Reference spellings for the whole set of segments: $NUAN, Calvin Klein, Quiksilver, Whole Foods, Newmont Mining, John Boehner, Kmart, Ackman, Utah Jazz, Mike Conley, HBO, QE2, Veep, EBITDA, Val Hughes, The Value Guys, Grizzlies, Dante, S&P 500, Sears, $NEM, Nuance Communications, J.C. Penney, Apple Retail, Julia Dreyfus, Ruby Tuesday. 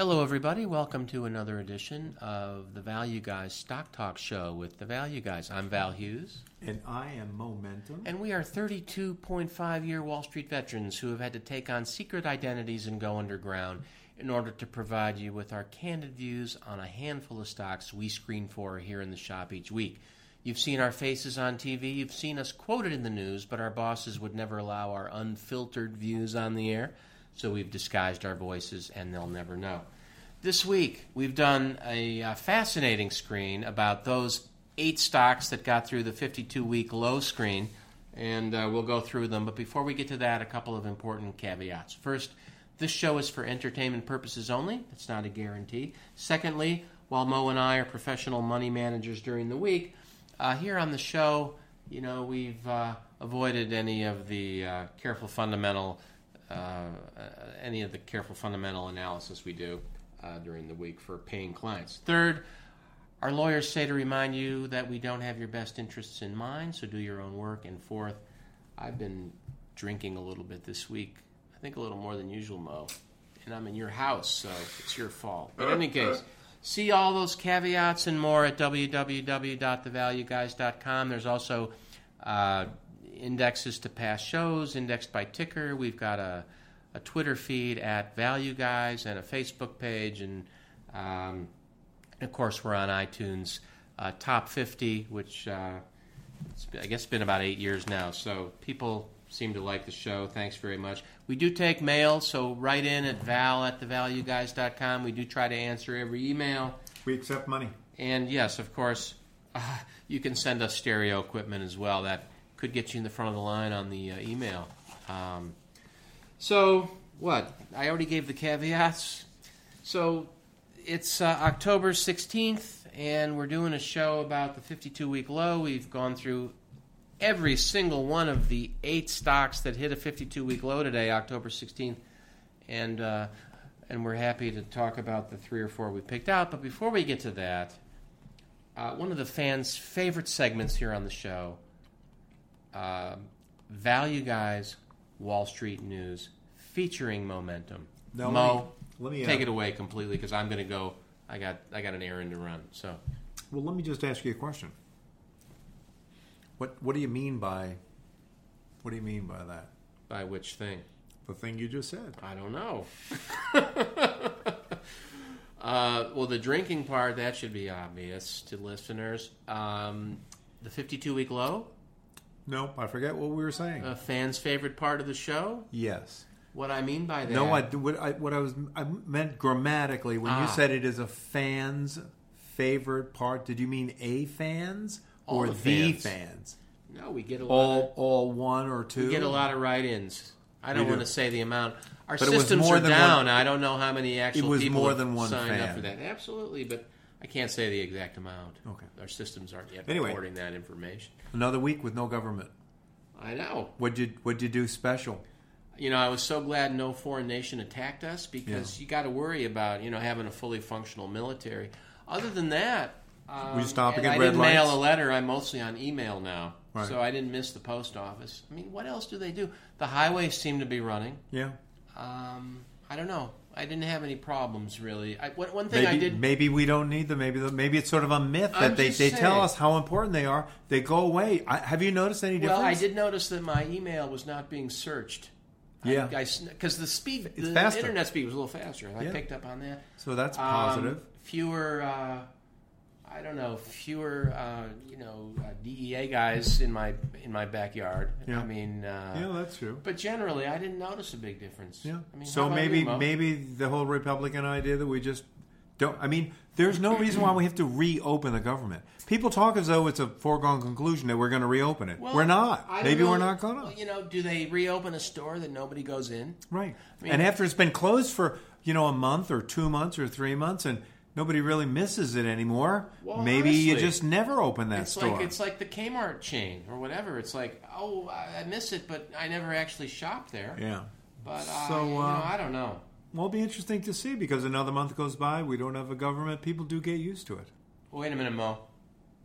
Hello, everybody. Welcome to another edition of the Value Guys Stock Talk Show with the Value Guys. I'm Val Hughes. And I am Momentum. And we are 32.5-year Wall Street veterans who have had to take on secret identities and go underground in order to provide you with our candid views on a handful of stocks we screen for here in the shop each week. You've seen our faces on TV. You've seen us quoted in the news, but our bosses would never allow our unfiltered views on the air. So we've disguised our voices, and they'll never know. This week, we've done a fascinating screen about those 8 stocks that got through the 52-week low screen, and we'll go through them. But before we get to that, a couple of important caveats. First, this show is for entertainment purposes only. It's not a guarantee. Secondly, while Mo and I are professional money managers during the week, here on the show, you know, we've avoided any of the careful fundamental analysis we do during the week for paying clients. Third, our lawyers say to remind you that we don't have your best interests in mind, so do your own work. And fourth, I've been drinking a little bit this week, I think a little more than usual, Mo, and I'm in your house, so it's your fault. But in any case, see all those caveats and more at www.thevalueguys.com. There's also indexes to past shows, indexed by ticker. We've got a Twitter feed at Value Guys and a Facebook page. And, of course, we're on iTunes Top 50, which it's been about 8 years now. So people seem to like the show. Thanks very much. We do take mail, so write in at val@thevalueguys.com. We do try to answer every email. We accept money. And, yes, of course, you can send us stereo equipment as well. That could get you in the front of the line on the email. So, what? I already gave the caveats. So, it's October 16th, and we're doing a show about the 52-week low. We've gone through every single one of the 8 stocks that hit a 52-week low today, October 16th, and we're happy to talk about the 3 or 4 we picked out. But before we get to that, one of the fans' favorite segments here on the show, Value Guys Wall Street News featuring Momentum. Now, Mo, let me take it away completely, because I'm going to go. I got an errand to run. So, well, let me just ask you a question. What do you mean by that? By which thing? The thing you just said. I don't know. Well, the drinking part, that should be obvious to listeners. The 52-week low. Nope, I forget what we were saying. A fan's favorite part of the show? Yes. What I mean by that? No, I meant grammatically. When you said it is a fan's favorite part, did you mean a fan's or the fans? No, we get a lot. All one or two. We get a lot of write-ins. I don't want to say the amount. Our systems are down. I don't know how many actual people signed up for that. Absolutely, but I can't say the exact amount. Okay. Our systems aren't yet recording that information. Another week with no government. I know. What'd you do special? You know, I was so glad no foreign nation attacked us, because you got to worry about, you know, having a fully functional military. Other than that, we stop again. I didn't mail a letter. I'm mostly on email now, right. So I didn't miss the post office. I mean, what else do they do? The highways seem to be running. Yeah. I don't know. I didn't have any problems, really. One thing I did. Maybe we don't need them. Maybe it's sort of a myth that they tell us how important they are. They go away. Have you noticed any difference? Well, I did notice that my email was not being searched. Yeah. Because the speed, the internet speed was a little faster. And I picked up on that. So that's positive. Fewer, DEA guys in my backyard. Yeah. I mean, that's true. But generally, I didn't notice a big difference. Yeah. I mean, so maybe the whole Republican idea that we just don't. I mean, there's no reason why we have to reopen the government. People talk as though it's a foregone conclusion that we're going to reopen it. Well, we're not. Maybe we're not going to. Well, you know, do they reopen a store that nobody goes in? Right. I mean, and after it's been closed for a month or 2 months or 3 months, and nobody really misses it anymore. Well, maybe honestly, you just never open that store. It's like the Kmart chain or whatever. It's like, oh, I miss it, but I never actually shopped there. Yeah. But I don't know. Well, it'll be interesting to see, because another month goes by, we don't have a government. People do get used to it. Wait a minute, Mo.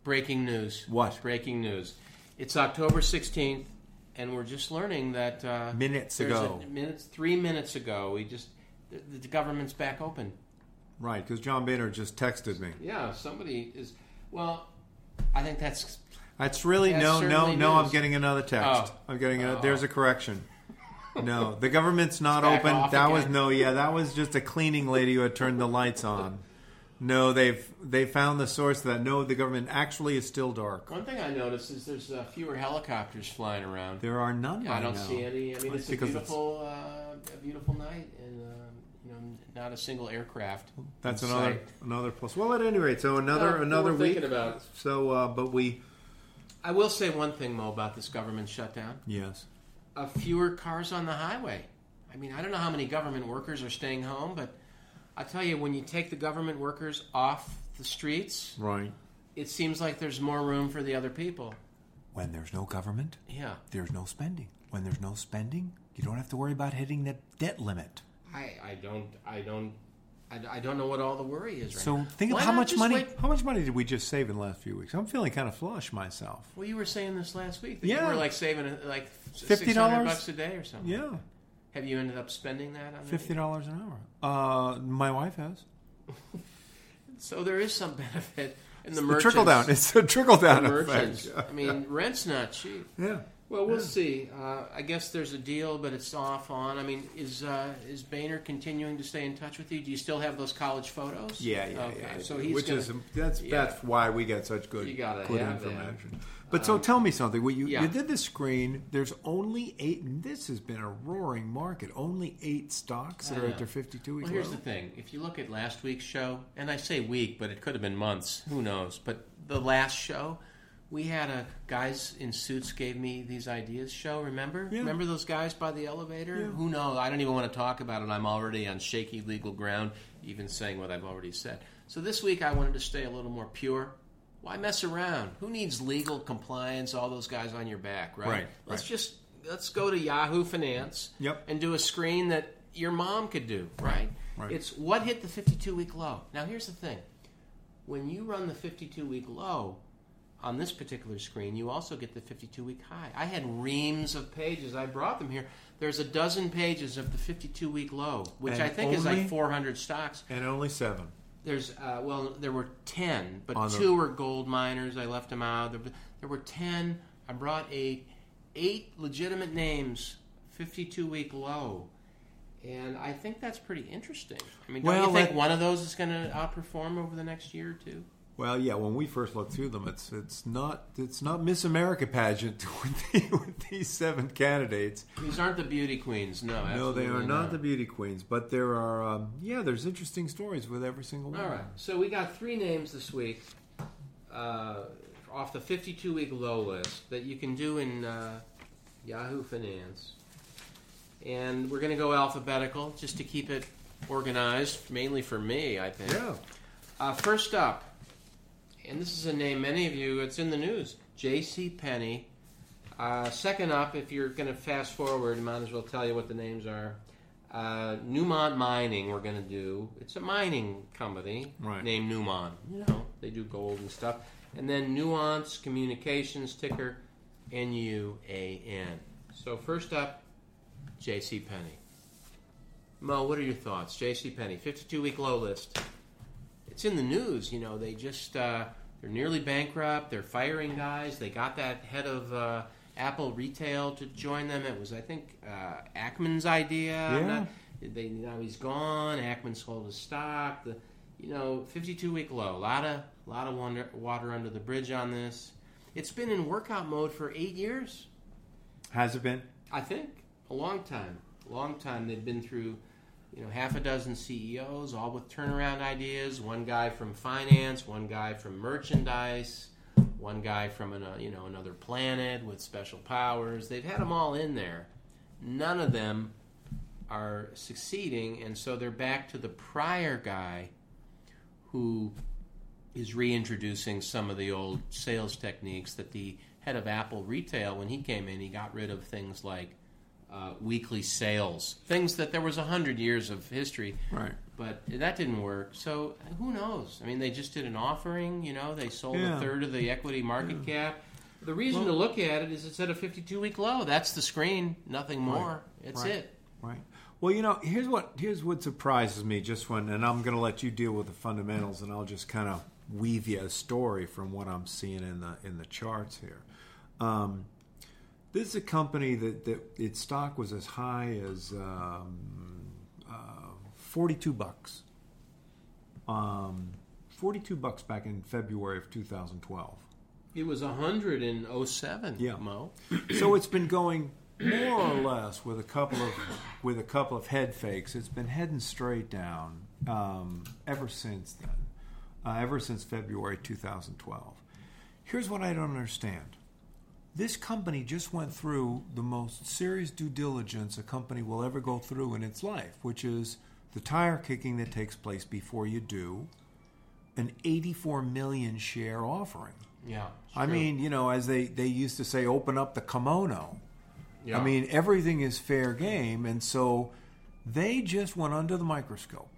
Breaking news. What? Breaking news. It's October 16th, and we're just learning that minutes ago. 3 minutes ago, the government's back open. Right, because John Boehner just texted me. Yeah, somebody is... Well, I think that's... That's really... No, I'm getting another text. Oh. I'm getting another... There's a correction. No, the government's not open. That again. Was... No, yeah, that was just a cleaning lady who had turned the lights on. No, they found the source of that. No, the government actually is still dark. One thing I noticed is there's fewer helicopters flying around. There are none right now. I don't see any. I mean, it's a beautiful night, and not a single aircraft. That's another plus. Well, at any rate, so another week. Thinking about it. So, I will say one thing, Mo, about this government shutdown. Yes. Fewer cars on the highway. I mean, I don't know how many government workers are staying home, but. I tell you, when you take the government workers off the streets, right, it seems like there's more room for the other people. When there's no government, there's no spending. When there's no spending, you don't have to worry about hitting that debt limit. I don't know what all the worry is right now. So think of how much money did we just save in the last few weeks? I'm feeling kind of flush myself. Well, you were saying this last week that you were like saving like $600 a day or something. Yeah. Have you ended up spending that on $50 an hour? My wife has. So there is some benefit in the merchants. It's a trickle-down effect. I mean, rent's not cheap. Yeah. Well, we'll see. I guess there's a deal, but it's off on. I mean, is Boehner continuing to stay in touch with you? Do you still have those college photos? Yeah. So he's that's why we got such good information. That. But so tell me something. Well, you did the screen. There's only 8, and this has been a roaring market, only 8 stocks that are at their 52-week low. Well, here's the thing. If you look at last week's show, and I say week, but it could have been months. Who knows? But the last show, we had a guys in suits gave me these ideas show, remember? Yeah. Remember those guys by the elevator? Yeah. Who knows? I don't even want to talk about it. I'm already on shaky legal ground, even saying what I've already said. So this week I wanted to stay a little more pure. Why mess around? Who needs legal compliance, all those guys on your back, right? Let's go to Yahoo Finance and do a screen that your mom could do, right? Right. It's what hit the 52-week low. Now, here's the thing. When you run the 52-week low on this particular screen, you also get the 52-week high. I had reams of pages. I brought them here. There's a dozen pages of the 52-week low, which and I think is like 400 stocks. And only 7. There's there were 10, but 2 were gold miners. I left them out. There were 10. I brought 8 legitimate names, 52-week low, and I think that's pretty interesting. I mean, don't you think one of those is going to outperform over the next year or two? Well, yeah. When we first looked through them, it's not Miss America pageant with these 7 candidates. These aren't the beauty queens, no. They are not the beauty queens, but there are there's interesting stories with every single one. All right, so we got 3 names this week off the 52-week low list that you can do in Yahoo Finance, and we're going to go alphabetical just to keep it organized, mainly for me, I think. Yeah. First up. And this is a name many of you, it's in the news, J.C. Penney. Second up, if you're going to fast forward, I might as well tell you what the names are. Newmont Mining we're going to do. It's a mining company named Newmont. You know, they do gold and stuff. And then Nuance Communications, ticker NUAN. So first up, J.C. Penney. Mo, what are your thoughts? J.C. Penney, 52-week low list. It's in the news, you know. They just they're nearly bankrupt. They're firing guys. They got that head of Apple Retail to join them. It was, I think, Ackman's idea. Yeah. Now he's gone. Ackman sold his stock. 52-week low. A lot of water under the bridge on this. It's been in workout mode for 8 years. Has it been? I think a long time. They've been through. Half a dozen CEOs, all with turnaround ideas. One guy from finance, one guy from merchandise, one guy from another planet with special powers. They've had them all in there. None of them are succeeding, and so they're back to the prior guy who is reintroducing some of the old sales techniques that the head of Apple Retail, when he came in, he got rid of things like weekly sales, things that there was 100 years of history, right? But that didn't work. So who knows? I mean, they just did an offering. They sold a third of the equity market cap. The reason to look at it is it's at a 52-week low. That's the screen. Nothing more. Right. That's it. Right. Well, you know, here's what surprises me just when, and I'm going to let you deal with the fundamentals, and I'll just kind of weave you a story from what I'm seeing in the charts here. This is a company that its stock was as high as $42. $42 back in February of 2012. It was 100 in 07, yeah. Mo. So it's been going more or less with a couple of head fakes. It's been heading straight down ever since then. Ever since February 2012. Here's what I don't understand. This company just went through the most serious due diligence a company will ever go through in its life, which is the tire kicking that takes place before you do an 84 million share offering. Yeah. I mean, you know, as they used to say, open up the kimono. Yeah. I mean, everything is fair game. And so they just went under the microscope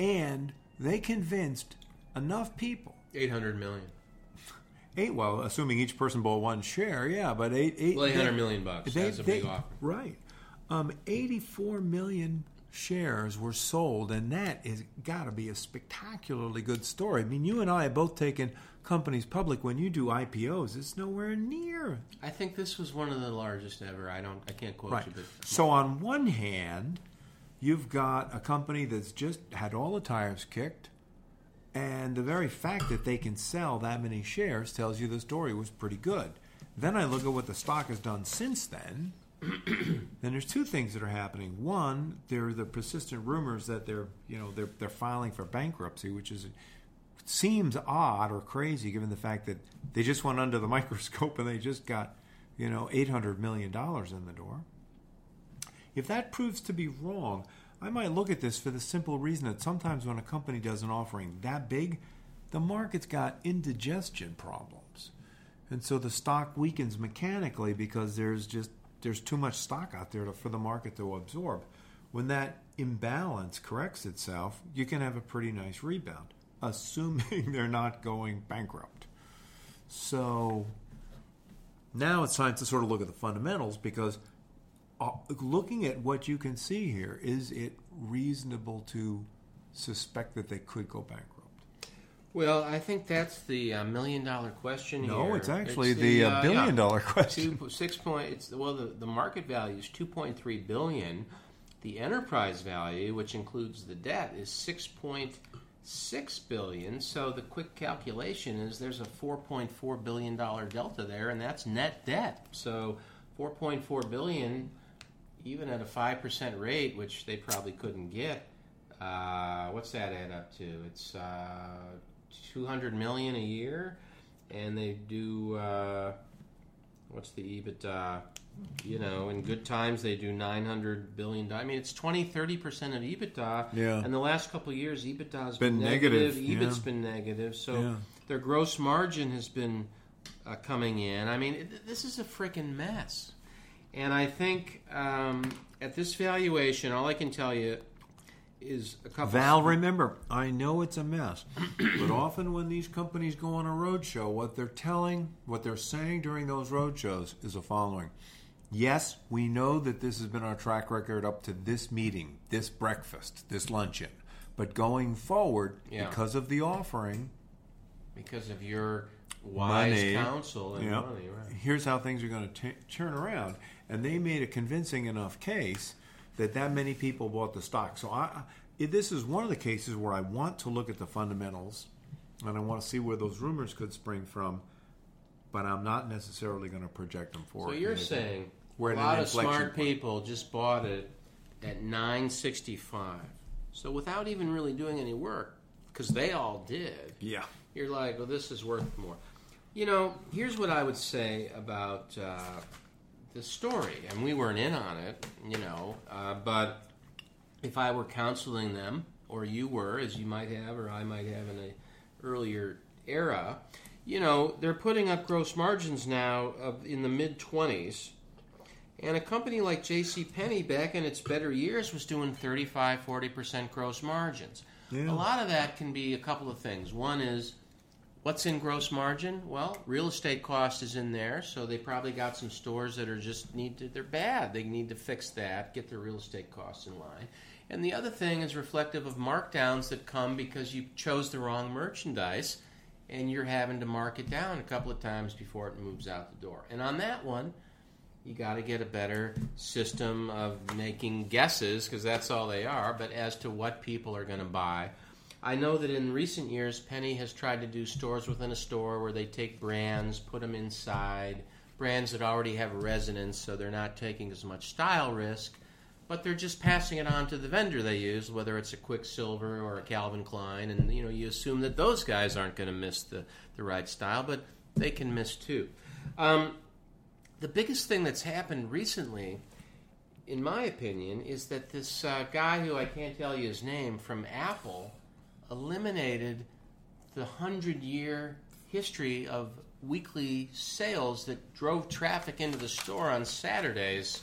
and they convinced enough people. 800 million. Well, assuming each person bought one share, yeah, but $800 million bucks. That's a big offer, right? 84 million shares were sold, and that is got to be a spectacularly good story. I mean, you and I have both taken companies public. When you do IPOs, it's nowhere near. I think this was one of the largest ever. I can't quote you, but so on one hand, you've got a company that's just had all the tires kicked. And the very fact that they can sell that many shares tells you the story was pretty good. Then I look at what the stock has done since then. Then there's two things that are happening. One, there are the persistent rumors that they're filing for bankruptcy, which seems odd or crazy given the fact that they just went under the microscope and they just got, $800 million in the door. If that proves to be wrong, I might look at this for the simple reason that sometimes when a company does an offering that big, the market's got indigestion problems. And so the stock weakens mechanically because there's too much stock out there for the market to absorb. When that imbalance corrects itself, you can have a pretty nice rebound, assuming they're not going bankrupt. So now it's time to sort of look at the fundamentals because looking at what you can see here, is it reasonable to suspect that they could go bankrupt? Well, I think that's the million-dollar question here. No, it's actually the billion-dollar question. The market value is $2.3 billion. The enterprise value, which includes the debt, is $6.6 billion. So the quick calculation is there's a $4.4 billion delta there, and that's net debt. So $4.4 billion... even at a 5% rate, which they probably couldn't get, what's that add up to? It's $200 million a year, and they do, what's the EBITDA? In good times they do $900 billion. I mean, it's 20%, 30% of EBITDA. Yeah. And the last couple of years, EBITDA has been negative. EBIT's been negative. So their gross margin has been coming in. I mean, this is a freaking mess. And I think at this valuation, all I can tell you is a couple... Val, remember, I know it's a mess, but often when these companies go on a roadshow, what they're saying during those roadshows is the following. Yes, we know that this has been our track record up to this meeting, this breakfast, this luncheon. But going forward, because of the offering... because of your... wise counsel and money, right? Here's how things are going to turn around. And they made a convincing enough case that many people bought the stock. So this is one of the cases where I want to look at the fundamentals and I want to see where those rumors could spring from, but I'm not necessarily going to project them forward. So you're saying a lot of smart people just bought it at $9.65. So without even really doing any work, because they all did. Yeah. You're like, well, this is worth more. Here's what I would say about the story, and we weren't in on it, but if I were counseling them, or you were, as you might have, or I might have in an earlier era, they're putting up gross margins now in the mid-20s, and a company like J.C. Penney back in its better years was doing 35%, 40% gross margins. Yeah. A lot of that can be a couple of things. One is What's in gross margin? Well, real estate cost is in there, so they probably got some stores that are just they're bad. They need to fix that, get their real estate costs in line. And the other thing is reflective of markdowns that come because you chose the wrong merchandise and you're having to mark it down a couple of times before it moves out the door. And on that one, you got to get a better system of making guesses, because that's all they are, but as to what people are going to buy. I know that in recent years, Penny has tried to do stores within a store where they take brands, put them inside, brands that already have resonance, so they're not taking as much style risk, but they're just passing it on to the vendor they use, whether it's a Quiksilver or a Calvin Klein, and you assume that those guys aren't going to miss the right style, but they can miss too. The biggest thing that's happened recently, in my opinion, is that this guy who I can't tell you his name from Apple eliminated the 100-year history of weekly sales that drove traffic into the store on Saturdays.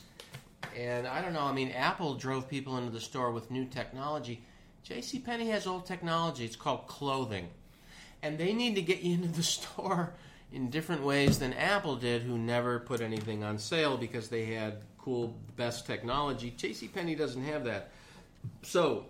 And I don't know, Apple drove people into the store with new technology. J.C. Penney has old technology. It's called clothing. And they need to get you into the store in different ways than Apple did, who never put anything on sale because they had cool, best technology. J.C. Penney doesn't have that. So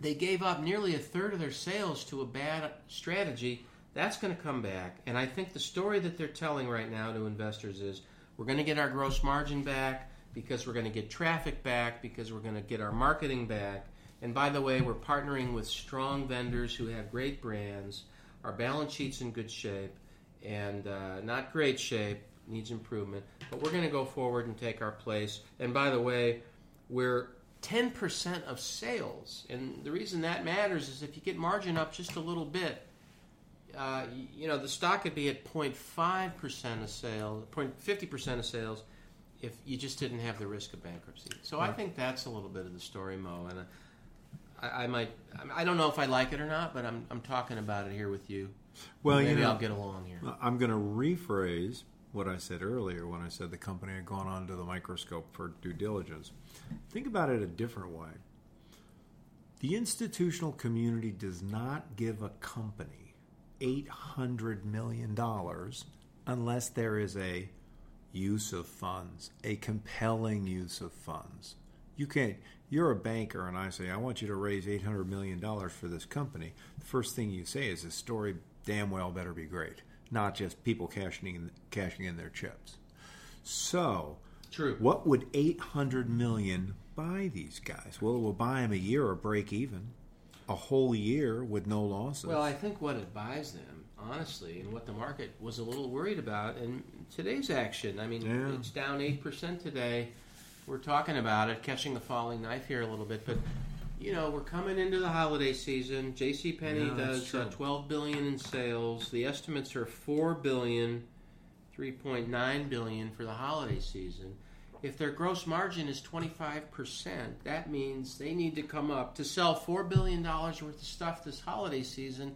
they gave up nearly a third of their sales to a bad strategy. That's going to come back. And I think the story that they're telling right now to investors is we're going to get our gross margin back because we're going to get traffic back because we're going to get our marketing back. And by the way, we're partnering with strong vendors who have great brands. Our balance sheet's in good shape and not great shape, needs improvement. But we're going to go forward and take our place. And by the way, we're 10% of sales, and the reason that matters is if you get margin up just a little bit, the stock could be at 0.5% of sales, 0.50% of sales, if you just didn't have the risk of bankruptcy. So right. I think that's a little bit of the story, Mo, and I don't know if I like it or not, but I'm talking about it here with you. Well, I'll get along here. I'm going to rephrase what I said earlier when I said the company had gone under the microscope for due diligence. Think about it a different way. The institutional community does not give a company $800 million unless there is a use of funds, a compelling use of funds. You can't, you're a banker and I say, I want you to raise $800 million for this company. The first thing you say is, this story damn well better be great. Not just people cashing in their chips. So, true. What would $800 million buy these guys? Well, it will buy them a year or break even, a whole year with no losses. Well, I think what it buys them, honestly, and what the market was a little worried about, and today's action, It's down 8% today. We're talking about it, catching the falling knife here a little bit, but we're coming into the holiday season. J.C. Penney does $12 billion in sales. The estimates are $4 billion, $3.9 billion for the holiday season. If their gross margin is 25%, that means they need to come up to sell $4 billion worth of stuff this holiday season.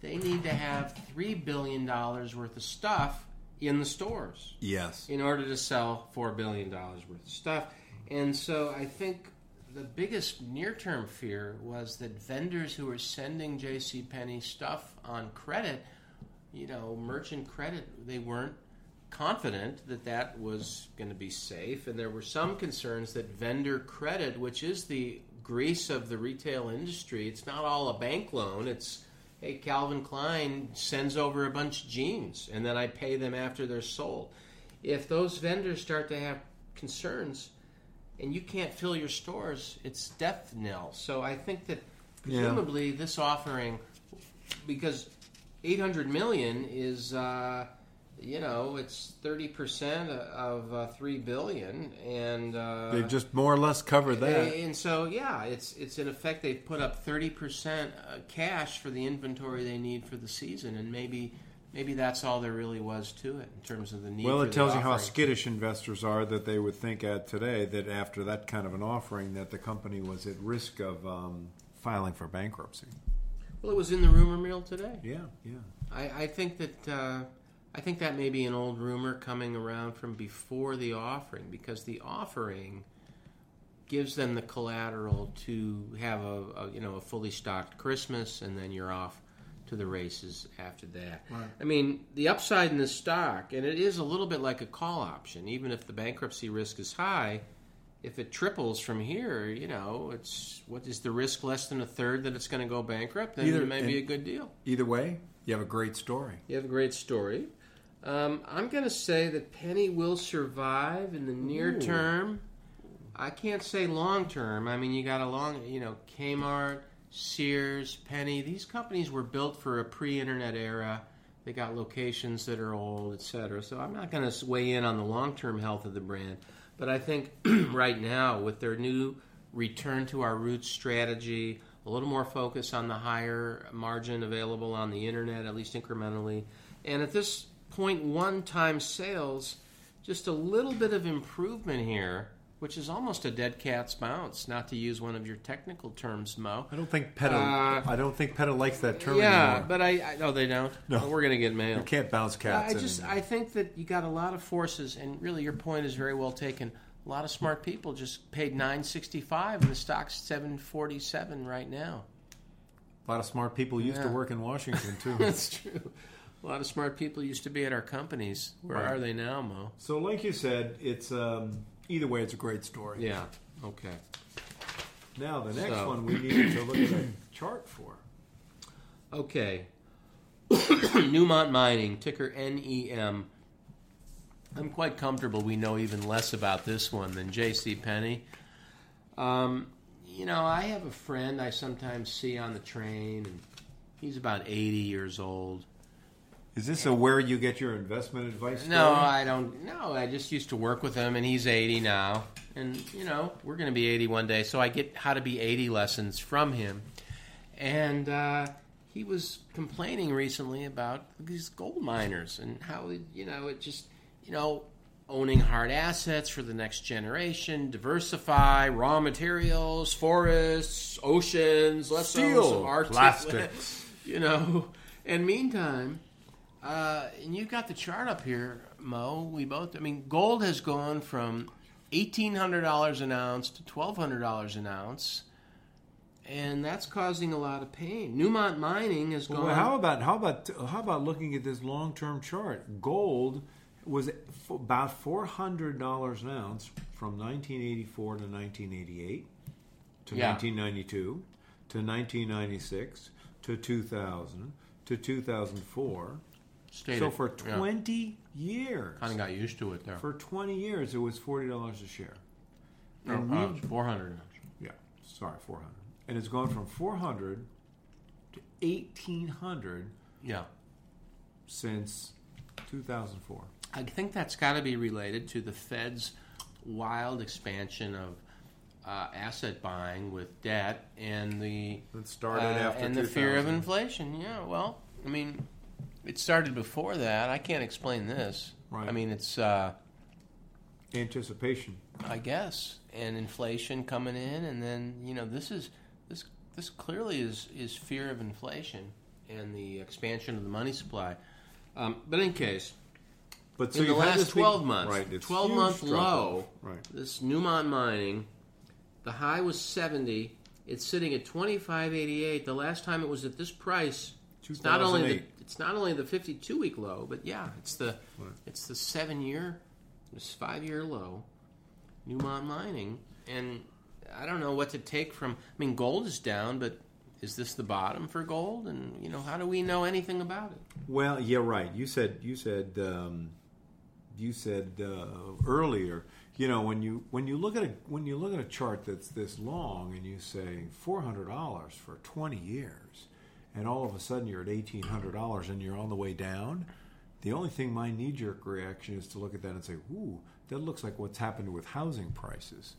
They need to have $3 billion worth of stuff in the stores. Yes. In order to sell $4 billion worth of stuff. And so I think the biggest near-term fear was that vendors who were sending JCPenney stuff on credit, merchant credit, they weren't confident that that was going to be safe. And there were some concerns that vendor credit, which is the grease of the retail industry, it's not all a bank loan. It's, hey, Calvin Klein sends over a bunch of jeans, and then I pay them after they're sold. If those vendors start to have concerns and you can't fill your stores, it's death knell. So I think that presumably this offering, because $800 million is, it's 30% of $3 billion. And they've just more or less covered that. And so, it's in effect they've put up 30% cash for the inventory they need for the season, and Maybe that's all there really was to it in terms of the need. Well, it tells you how skittish investors are, that they would think at today that after that kind of an offering that the company was at risk of filing for bankruptcy. Well, it was in the rumor mill today. Yeah. I think that may be an old rumor coming around from before the offering, because the offering gives them the collateral to have a fully stocked Christmas, and then you're off to the races after that. Right. I mean, the upside in this stock, and it is a little bit like a call option, even if the bankruptcy risk is high, if it triples from here, you know, it's what is the risk less than a third that it's going to go bankrupt? Then it may be a good deal. Either way, you have a great story. You have a great story. I'm going to say that Penny will survive in the near term. I can't say long term. I mean, you got a long, you know, Kmart, Sears, Penny. These companies were built for a pre-internet era. They got locations that are old, et cetera. So I'm not going to weigh in on the long-term health of the brand. But I think right now, with their new return to our roots strategy, a little more focus on the higher margin available on the internet, at least incrementally, and at this 0.1 times sales, just a little bit of improvement here, which is almost a dead cat's bounce, not to use one of your technical terms, Mo. I don't think PETA. I don't think PETA likes that term anymore. Yeah, but I no, they don't. No, but we're going to get mail. You can't bounce cats. I think that you got a lot of forces, and really, your point is very well taken. A lot of smart people just paid $9.65, and the stock's $7.47 right now. A lot of smart people used to work in Washington too. That's true. A lot of smart people used to be at our companies. Where are they now, Mo? So, like you said, it's. Either way, it's a great story. Yeah, okay. Now, the next one we need to look at a chart for. Okay. Newmont Mining, ticker NEM. I'm quite comfortable we know even less about this one than J.C. Penney. You know, I have a friend I sometimes see on the train, and he's about 80 years old. Is this where you get your investment advice story? No, I don't. No, I just used to work with him, and he's 80 now. And, you know, we're going to be 80 one day, so I get how to be 80 lessons from him. And he was complaining recently about these gold miners and how, you know, it just, you know, owning hard assets for the next generation, diversify, raw materials, forests, oceans, steel, plastics, you know. And meantime... and you've got the chart up here, Mo. We both. I mean, gold has gone from $1,800 an ounce to $1,200 an ounce, and that's causing a lot of pain. Newmont Mining has gone. Well, how about looking at this long-term chart? Gold was about $400 an ounce from 1984 to 1988 to 1992 to 1996 to 2000 to 2004. Stated. So for 20 years... Kind of got used to it there. For 20 years, it was $40 a share. And $400. Yeah, sorry, $400. And it's gone from $400 to $1,800 since 2004. I think that's got to be related to the Fed's wild expansion of asset buying with debt and the... That started after and the fear of inflation. Yeah, well, I mean... It started before that. I can't explain this. Right. I mean, it's... anticipation. I guess. And inflation coming in. And then, you know, this clearly is fear of inflation and the expansion of the money supply. But in case, but so in the last 12 months, 12-month low, this Newmont Mining, the high was 70. It's sitting at 25.88. The last time it was at this price... It's not only the 52-week low, but it's the 7-year, this 5-year low, Newmont Mining, and I don't know what to take from. I mean, gold is down, but is this the bottom for gold? And you know, how do we know anything about it? Well, yeah, right. You said earlier. You know, when you look at a chart that's this long, and you say $400 for 20 years. And all of a sudden you're at $1,800 and you're on the way down, the only thing my knee-jerk reaction is to look at that and say, ooh, that looks like what's happened with housing prices.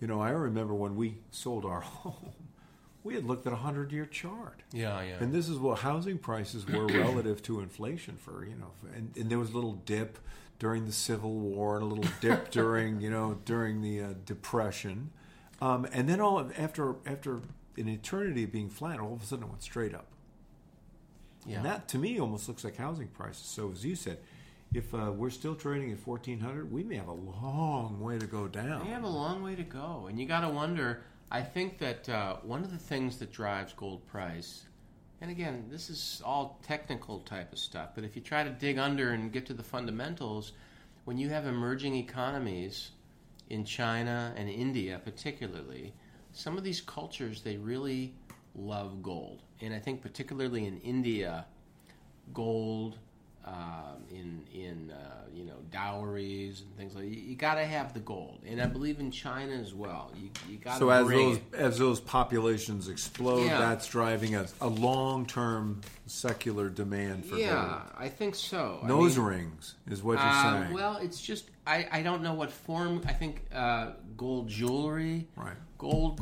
You know, I remember when we sold our home, we had looked at a 100-year chart. Yeah, yeah. And this is what housing prices were relative to inflation for, you know. And there was a little dip during the Civil War and a little dip during the Depression. And then after an eternity of being flat, all of a sudden it went straight up. Yeah. And that, to me, almost looks like housing prices. So as you said, if we're still trading at $1,400, we may have a long way to go down. We have a long way to go. And you got to wonder, I think that one of the things that drives gold price And again, this is all technical type of stuff, but if you try to dig under and get to the fundamentals, when you have emerging economies in China and India particularly, some of these cultures, they really love gold. And I think particularly in India, gold, in dowries and things like that. You got to have the gold, and I believe in China as well. You got to. So as those populations explode, that's driving a long-term secular demand for gold. Yeah, I think so. Nose rings is what you're saying. Well, it's just I don't know what form. I think gold jewelry, right? Gold.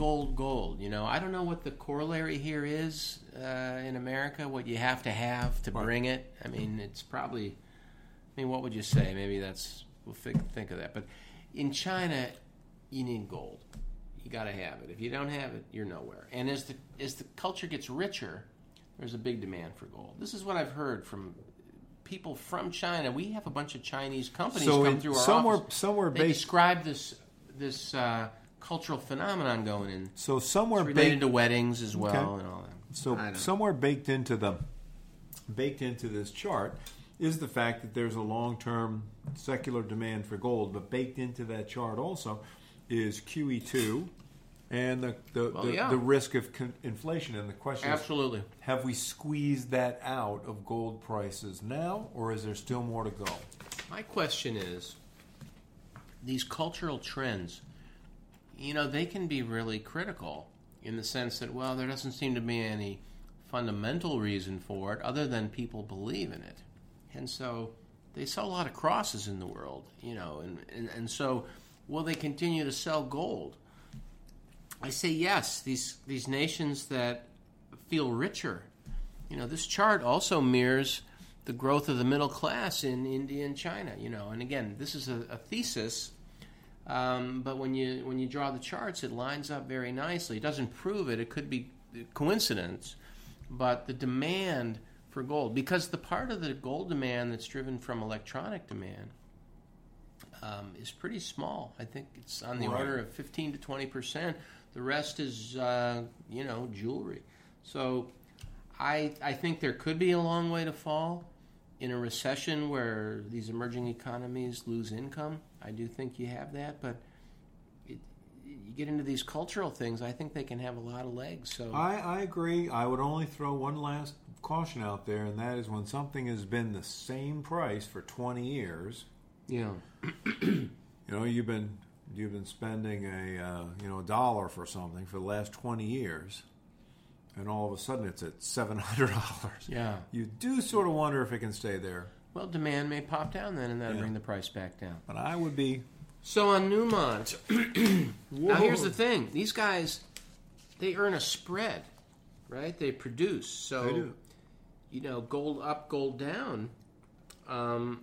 You know, I don't know what the corollary here is in America. What you have to bring it. I mean, it's probably. I mean, what would you say? Maybe that's we'll think of that. But in China, you need gold. You got to have it. If you don't have it, you're nowhere. And as the culture gets richer, there's a big demand for gold. This is what I've heard from people from China. We have a bunch of Chinese companies come through our office. They describe this. Cultural phenomenon going in. So somewhere it's related to weddings as well, okay, and all that. So somewhere baked into this chart is the fact that there's a long-term secular demand for gold, but baked into that chart also is QE2 and the risk of inflation. And the question is, have we squeezed that out of gold prices now, or is there still more to go? My question is, these cultural trends, you know, they can be really critical in the sense that, well, there doesn't seem to be any fundamental reason for it other than people believe in it. And so they sell a lot of crosses in the world, you know, and so will they continue to sell gold? I say yes, these nations that feel richer. You know, this chart also mirrors the growth of the middle class in India and China, you know. And again, this is a thesis. But when you draw the charts, it lines up very nicely. It doesn't prove it. It could be coincidence. But the demand for gold, because the part of the gold demand that's driven from electronic demand is pretty small. I think it's on the order of 15 to 20%. The rest is, jewelry. So I think there could be a long way to fall. In a recession where these emerging economies lose income, I do think you have that, but you get into these cultural things, I think they can have a lot of legs. So I agree. I would only throw one last caution out there, and that is when something has been the same price for 20 years, you know, you've been spending a dollar for something for the last 20 years. And all of a sudden, it's at $700. Yeah. You do sort of wonder if it can stay there. Well, demand may pop down then, and that'll bring the price back down. But I would be... So on Newmont, now here's the thing. These guys, they earn a spread, right? They produce. So, they do. You know, gold up, gold down. Now,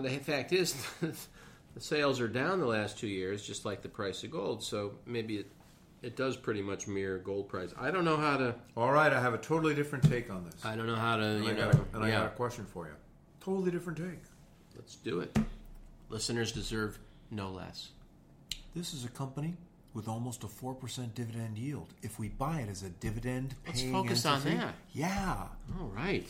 the fact is, the sales are down the last 2 years, just like the price of gold. So maybe It does pretty much mirror gold price. I don't know how to... All right, I have a totally different take on this. I don't know how to... I got a question for you. Totally different take. Let's do it. Listeners deserve no less. This is a company with almost a 4% dividend yield. If we buy it as a dividend paying entity... Let's focus on that. Yeah. All right.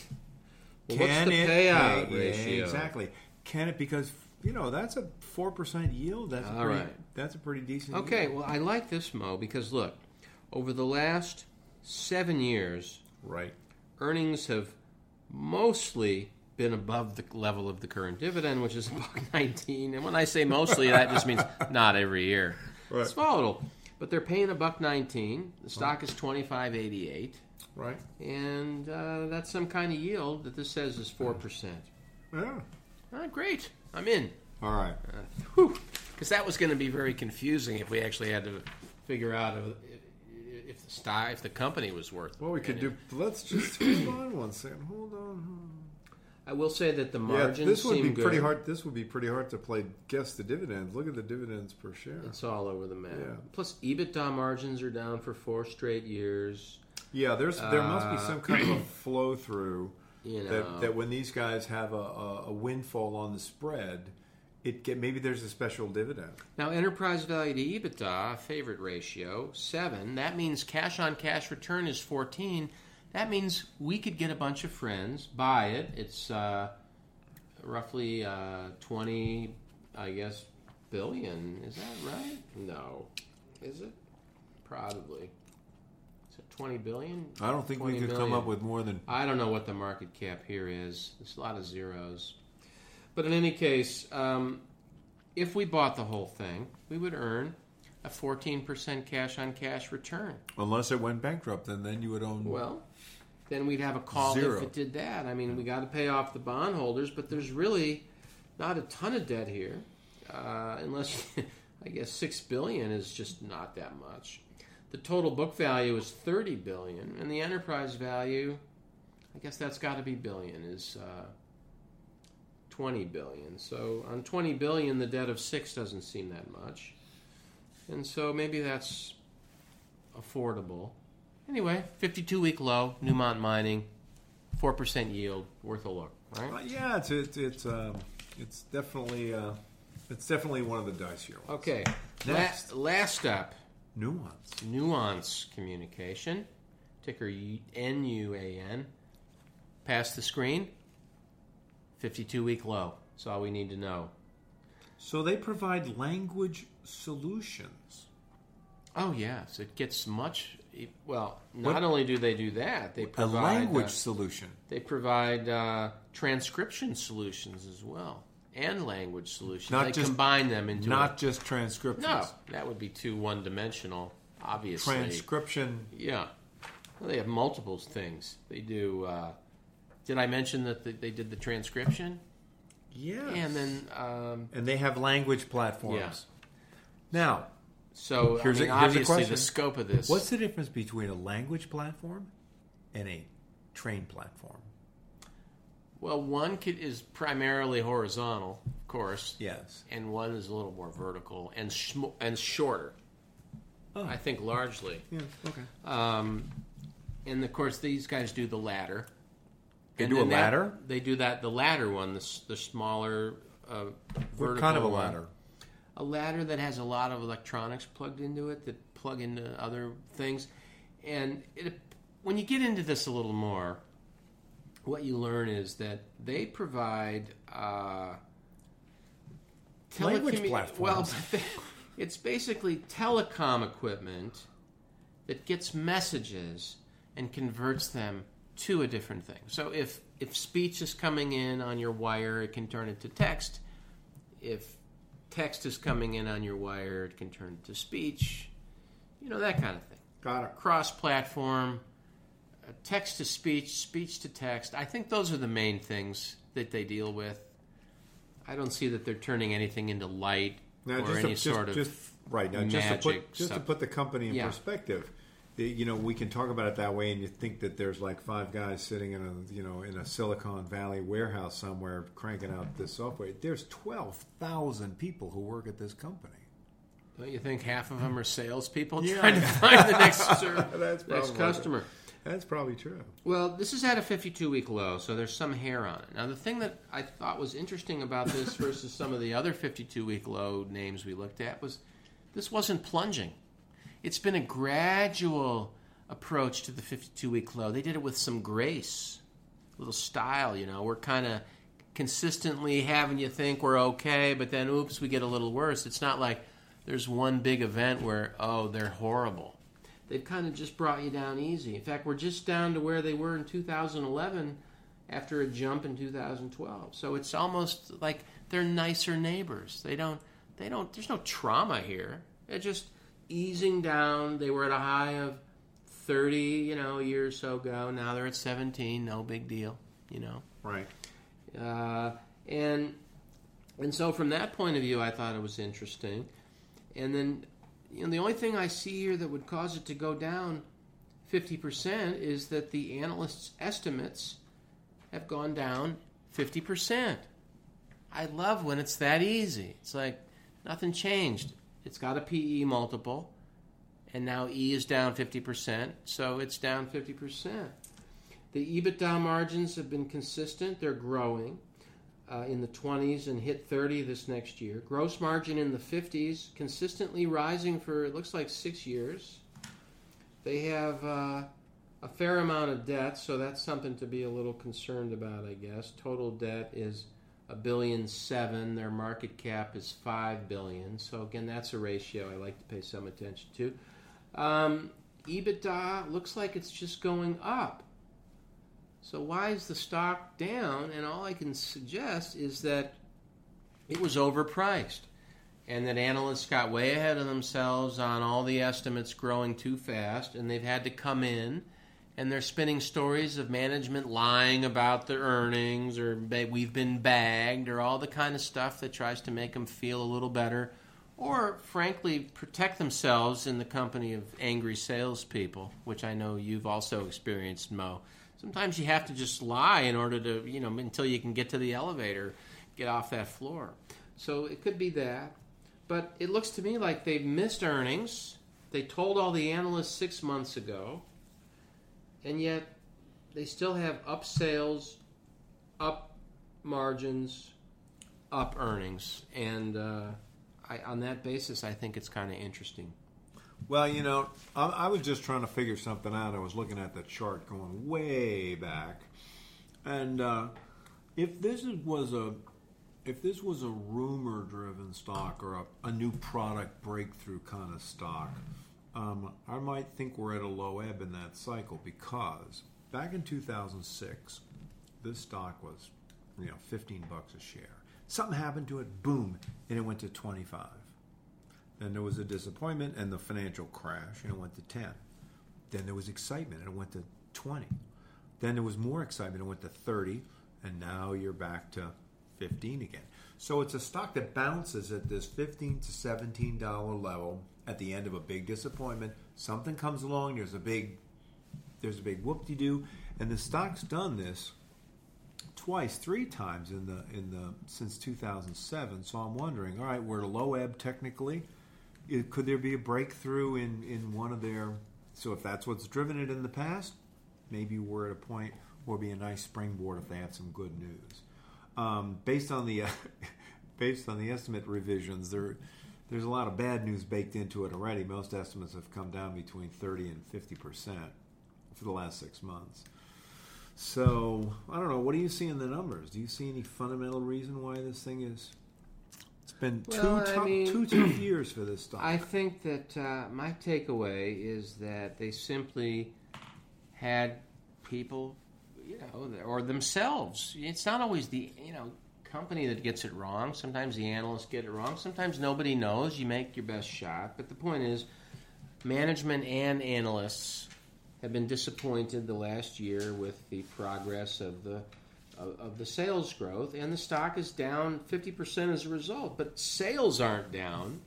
Well, what's the payout ratio? Exactly. Can it... Because... You know, that's a 4% yield. That's a pretty decent yield. Okay, well, I like this, Mo, because, look, over the last 7 years, earnings have mostly been above the level of the current dividend, which is $1.19. And when I say mostly, that just means not every year. Right. It's volatile. But they're paying $1.19. The stock is $25.88. Right. And that's some kind of yield that this says is 4%. Yeah. Great. I'm in. All right. Because that was going to be very confusing if we actually had to figure out if the company was worth it. Well, we could do... Let's just hold on one second. Hold on. I will say that the margins seem good. This would be pretty hard to guess the dividends. Look at the dividends per share. It's all over the map. Yeah. Plus, EBITDA margins are down for 4 straight years. Yeah, there must be some kind of a flow-through... You know. That when these guys have a windfall on the spread, Maybe there's a special dividend. Now, enterprise value to EBITDA, favorite ratio, 7. That means cash on cash return is 14. That means we could get a bunch of friends, buy it. It's roughly 20, I guess, billion. Is that right? No. Is it? Probably. Is it 20 billion? I don't think we could come up with more than... I don't know what the market cap here is. There's a lot of zeros. But in any case, if we bought the whole thing, we would earn a 14% cash-on-cash return. Unless it went bankrupt, and then you would own... Well, then we'd have a call zero. If it did that. I mean, we got to pay off the bondholders, but there's really not a ton of debt here, unless, I guess, $6 billion is just not that much. The total book value is $30 billion, and the enterprise value, I guess that's got to be billion, is... 20 billion. So on 20 billion, the debt of 6 doesn't seem that much. And so maybe that's affordable. Anyway, 52-week low, Newmont Mining, 4% yield, worth a look, right? Yeah, it's definitely one of the dicier ones. Okay. Next. Last up, Nuance Communication, ticker NUAN. Pass the screen. 52-week low. That's all we need to know. So they provide language solutions. Oh, yes. It gets much... Well, not only do they do that, they provide... A language solution. They provide transcription solutions as well, and language solutions. Combine them into... Not just transcriptions. No, that would be too one-dimensional, obviously. Transcription. Yeah. Well, they have multiple things. They do... Did I mention that they did the transcription? Yes. And then... and they have language platforms. Yeah. Now, so here's the scope of this. What's the difference between a language platform and a train platform? Well, one is primarily horizontal, of course. Yes. And one is a little more vertical and shorter. Oh. I think largely. Yeah, okay. And, of course, these guys do the latter. They do a ladder? They do that. The ladder one, the smaller vertical. What kind of a ladder? One. A ladder that has a lot of electronics plugged into it that plug into other things. And when you get into this a little more, what you learn is that they provide... language platforms. Well, it's basically telecom equipment that gets messages and converts them to a different thing. So if speech is coming in on your wire, it can turn it to text. If text is coming in on your wire, it can turn it to speech. You know, that kind of thing. Got it. Cross-platform, text to speech, speech to text. I think those are the main things that they deal with. I don't see that they're turning anything into light to put the company in perspective. You know, we can talk about it that way, and you think that there's like five guys sitting in a Silicon Valley warehouse somewhere cranking out this software. There's 12,000 people who work at this company. Don't you think half of them are salespeople trying to find the next customer? That's probably true. Well, this is at a 52-week low, so there's some hair on it. Now, the thing that I thought was interesting about this versus some of the other 52-week low names we looked at was this wasn't plunging. It's been a gradual approach to the 52-week low. They did it with some grace, a little style, you know. We're kind of consistently having you think we're okay, but then, oops, we get a little worse. It's not like there's one big event where, oh, they're horrible. They've kind of just brought you down easy. In fact, we're just down to where they were in 2011 after a jump in 2012. So it's almost like they're nicer neighbors. They don't. There's no trauma here. They're just... easing down. They were at a high of 30, a year or so ago. Now they're at 17. No big deal, Right. And so from that point of view, I thought it was interesting. And then, the only thing I see here that would cause it to go down 50% is that the analysts' estimates have gone down 50%. I love when it's that easy. It's like nothing changed. It's got a PE multiple, and now E is down 50%, so it's down 50%. The EBITDA margins have been consistent. They're growing. in the 20s and hit 30 this next year. Gross margin in the 50s, consistently rising for, it looks like, 6 years. They have a fair amount of debt, so that's something to be a little concerned about, I guess. Total debt is $1.7 billion. Their market cap is $5 billion. So again, that's a ratio I like to pay some attention to. EBITDA looks like it's just going up. So why is the stock down? And all I can suggest is that it was overpriced and that analysts got way ahead of themselves on all the estimates growing too fast, and they've had to come in and they're spinning stories of management lying about their earnings or we've been bagged or all the kind of stuff that tries to make them feel a little better or, frankly, protect themselves in the company of angry salespeople, which I know you've also experienced, Mo. Sometimes you have to just lie in order to, until you can get to the elevator, get off that floor. So it could be that. But it looks to me like they've missed earnings. They told all the analysts 6 months ago. And yet they still have up sales, up margins, up earnings. And on that basis, I think it's kind of interesting. Well, I was just trying to figure something out. I was looking at that chart going way back, and if this was a rumor-driven stock or a new product breakthrough kind of stock, I might think we're at a low ebb in that cycle, because back in 2006, this stock was $15 a share. Something happened to it, boom, and it went to 25. Then there was a disappointment and the financial crash, and it went to 10. Then there was excitement, and it went to 20. Then there was more excitement, and it went to 30, and now you're back to 15 again. So it's a stock that bounces at this $15 to $17 level at the end of a big disappointment. Something comes along, there's a big whoop-de-doo, and the stock's done this twice, three times in the since 2007. So I'm wondering, all right, we're at a low ebb technically. Could there be a breakthrough in one of their... So if that's what's driven it in the past, maybe we're at a point where it'll be a nice springboard if they have some good news. Based on the estimate revisions, there's a lot of bad news baked into it already. Most estimates have come down between 30 and 50% for the last 6 months. So, I don't know, what do you see in the numbers? Do you see any fundamental reason why this thing is... It's been two tough years for this stock. I think that my takeaway is that they simply had people, or themselves. It's not always the, company that gets it wrong. Sometimes the analysts get it wrong. Sometimes nobody knows. You make your best shot. But the point is, management and analysts have been disappointed the last year with the progress of the sales growth, and the stock is down 50% as a result. But sales aren't down;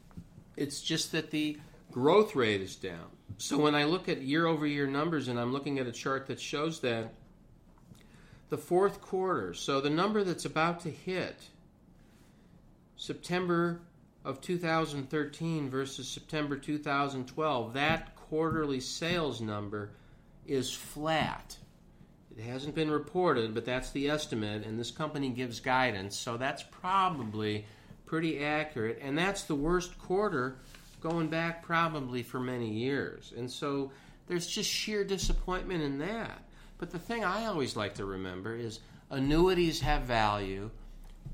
it's just that the growth rate is down. So when I look at year-over-year numbers, and I'm looking at a chart that shows that the fourth quarter, so the number that's about to hit September of 2013 versus September 2012, that quarterly sales number is flat. It hasn't been reported, but that's the estimate, and this company gives guidance, so that's probably pretty accurate, and that's the worst quarter going back probably for many years. And so there's just sheer disappointment in that. But the thing I always like to remember is annuities have value,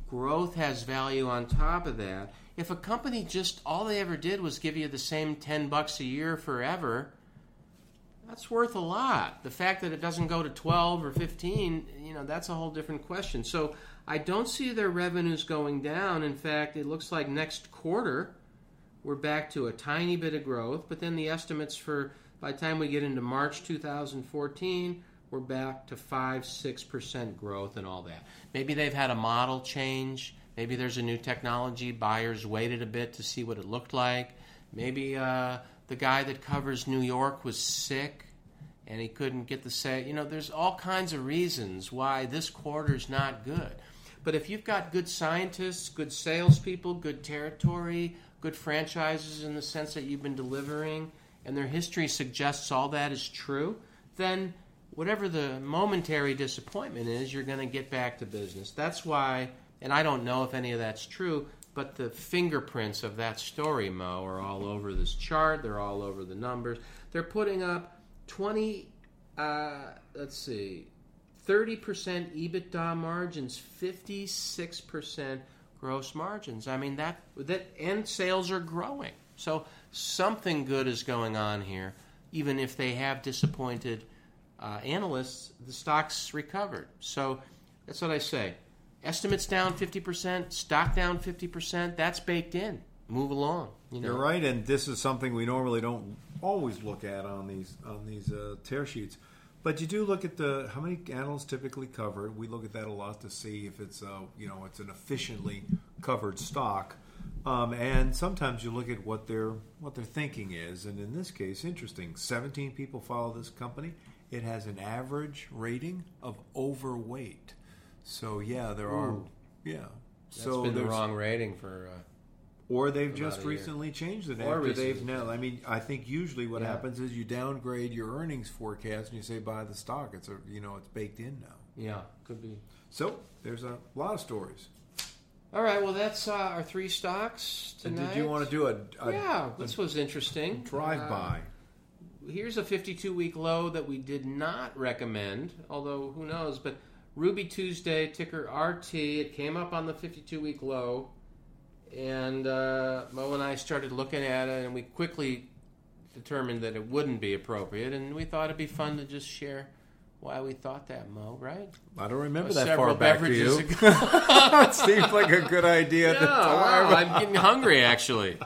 growth has value on top of that. If a company just all they ever did was give you the same $10 a year forever, that's worth a lot. The fact that it doesn't go to 12 or 15, that's a whole different question. So I don't see their revenues going down. In fact, it looks like next quarter we're back to a tiny bit of growth, but then the estimates for by the time we get into March 2014, we're back to 5, 6% growth and all that. Maybe they've had a model change. Maybe there's a new technology. Buyers waited a bit to see what it looked like. Maybe the guy that covers New York was sick and he couldn't get the say. There's all kinds of reasons why this quarter's not good. But if you've got good scientists, good salespeople, good territory, good franchises in the sense that you've been delivering, and their history suggests all that is true, then whatever the momentary disappointment is, you're going to get back to business. That's why... And I don't know if any of that's true, but the fingerprints of that story, Mo, are all over this chart. They're all over the numbers. They're putting up 30% EBITDA margins, 56% gross margins. I mean, that and sales are growing. So something good is going on here. Even if they have disappointed analysts, the stock's recovered. So that's what I say. Estimates down 50%, stock down 50%, that's baked in. Move along. You know? You're right, and this is something we normally don't always look at on these tear sheets. But you do look at how many analysts typically cover it. We look at that a lot to see if it's an efficiently covered stock. And sometimes you look at what their thinking is. And in this case, interesting, 17 people follow this company. It has an average rating of overweight. So yeah, there are That's been the wrong rating for. Or they've just recently changed it after they've now. I mean, I think usually what happens is you downgrade your earnings forecast and you say buy the stock. It's it's baked in now. Yeah, could be. So there's a lot of stories. All right, well that's our three stocks tonight. Did you want to do this was interesting. Drive by. Here's a 52-week low that we did not recommend, although who knows. But Ruby Tuesday, ticker RT, it came up on the 52-week low. And Mo and I started looking at it, and we quickly determined that it wouldn't be appropriate. And we thought it'd be fun to just share why we thought that, Mo, right? I don't remember that far back to you. It seemed like a good idea at the time. Wow, I'm getting hungry, actually.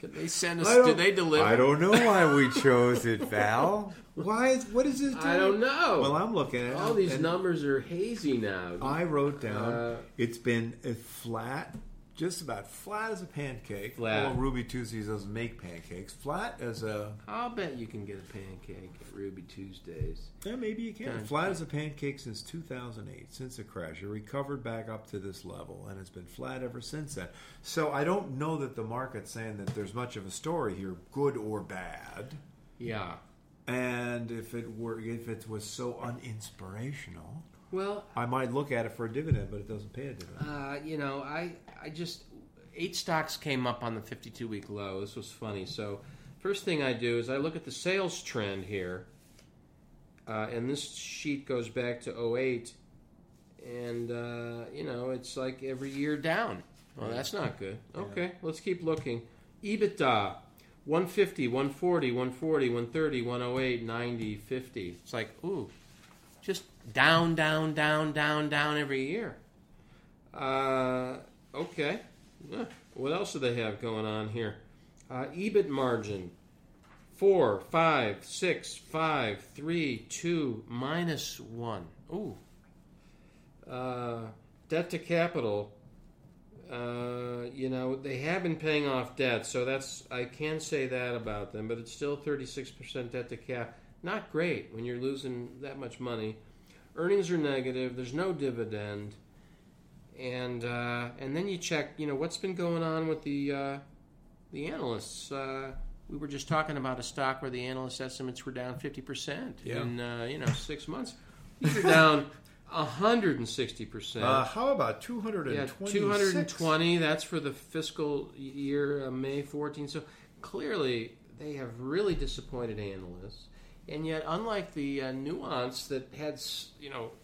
Could they send us? Do they deliver? I don't know why we chose it, Val. Why? What is it doing? I don't know. Well, I'm looking at it. All these numbers are hazy now. I wrote down it's been a flat... Just about flat as a pancake. Flat. Well, Ruby Tuesdays doesn't make pancakes. Flat as a... I'll bet you can get a pancake at Ruby Tuesdays. Yeah, maybe you can. Flat as a pancake since 2008, since the crash. It recovered back up to this level, and it's been flat ever since then. So I don't know that the market's saying that there's much of a story here, good or bad. Yeah. And if it was so uninspirational... Well, I might look at it for a dividend, but it doesn't pay a dividend. Eight stocks came up on the 52-week low. This was funny. So first thing I do is I look at the sales trend here, and this sheet goes back to 08, and, it's like every year down. Well, that's not good. Okay, let's keep looking. EBITDA, 150, 140, 140, 130, 108, 90, 50. It's like, ooh, just... Down, down, down, down, down every year. Okay. What else do they have going on here? EBIT margin. 4, 5, 6, 5, 3, 2, minus 1. Ooh. Debt to capital. They have been paying off debt, so I can say that about them, but it's still 36% debt to cap. Not great when you're losing that much money. Earnings are negative. There's no dividend, and then you check. What's been going on with the analysts. We were just talking about a stock where the analyst estimates were down 50% in 6 months. These are down 160%. How about 226? 220. That's for the fiscal year May 14. So clearly they have really disappointed analysts. And yet, unlike the Nuance that had,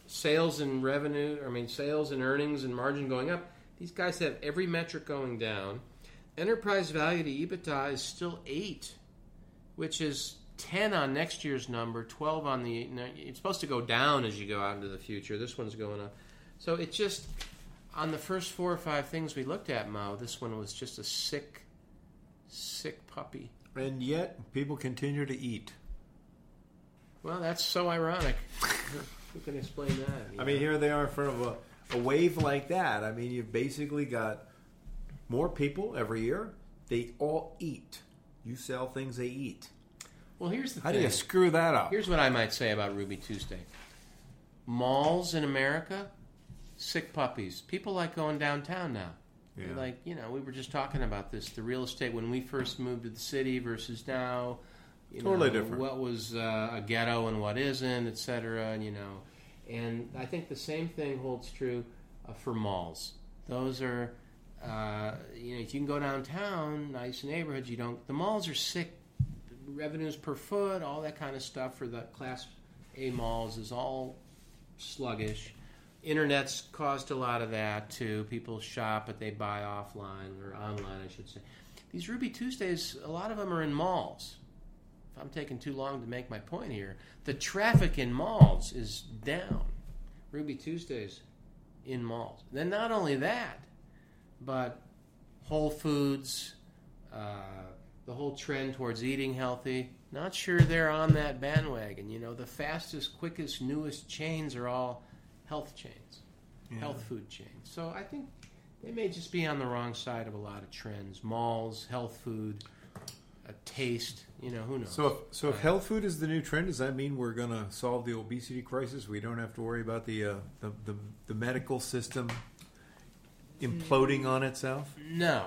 sales and earnings and margin going up, these guys have every metric going down. Enterprise value to EBITDA is still 8, which is 10 on next year's number, 12 on the... It's supposed to go down as you go out into the future. This one's going up. So it just... On the first 4 or 5 things we looked at, Mo, this one was just a sick puppy. And yet, people continue to eat. Well, that's so ironic. Who can explain that? I mean, here they are in front of a wave like that. I mean, you've basically got more people every year. They all eat. You sell things they eat. Well, here's the thing. How do you screw that up? Here's what I might say about Ruby Tuesday. Malls in America, sick puppies. People like going downtown now. Yeah. Like, we were just talking about this, the real estate, when we first moved to the city versus now... totally different. What was a ghetto and what isn't, et cetera, and I think the same thing holds true for malls. Those are, if you can go downtown, nice neighborhoods, you don't, the malls are sick. Revenues per foot, all that kind of stuff for the Class A malls is all sluggish. Internet's caused a lot of that, too. People shop, but they buy offline, or online, I should say. These Ruby Tuesdays, a lot of them are in malls. If I'm taking too long to make my point here, the traffic in malls is down. Ruby Tuesdays in malls. Then not only that, but Whole Foods, the whole trend towards eating healthy, not sure they're on that bandwagon. You know, the fastest, quickest, newest chains are all health chains, health food chains. So I think they may just be on the wrong side of a lot of trends. Malls, health food, a taste, who knows. So if health food is the new trend, does that mean we're going to solve the obesity crisis? We don't have to worry about the medical system imploding on itself? No,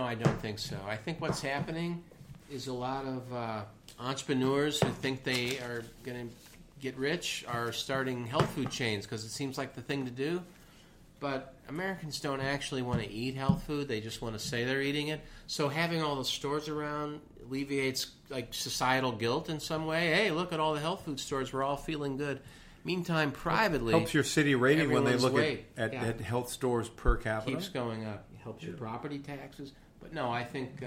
I don't think so. I think what's happening is a lot of entrepreneurs who think they are going to get rich are starting health food chains because it seems like the thing to do. But Americans don't actually want to eat health food. They just want to say they're eating it. So having all the stores around alleviates societal guilt in some way. Hey, look at all the health food stores. We're all feeling good. Meantime, privately, it helps your city rating when they look at health stores per capita. Keeps going up. It helps your property taxes. But no, I think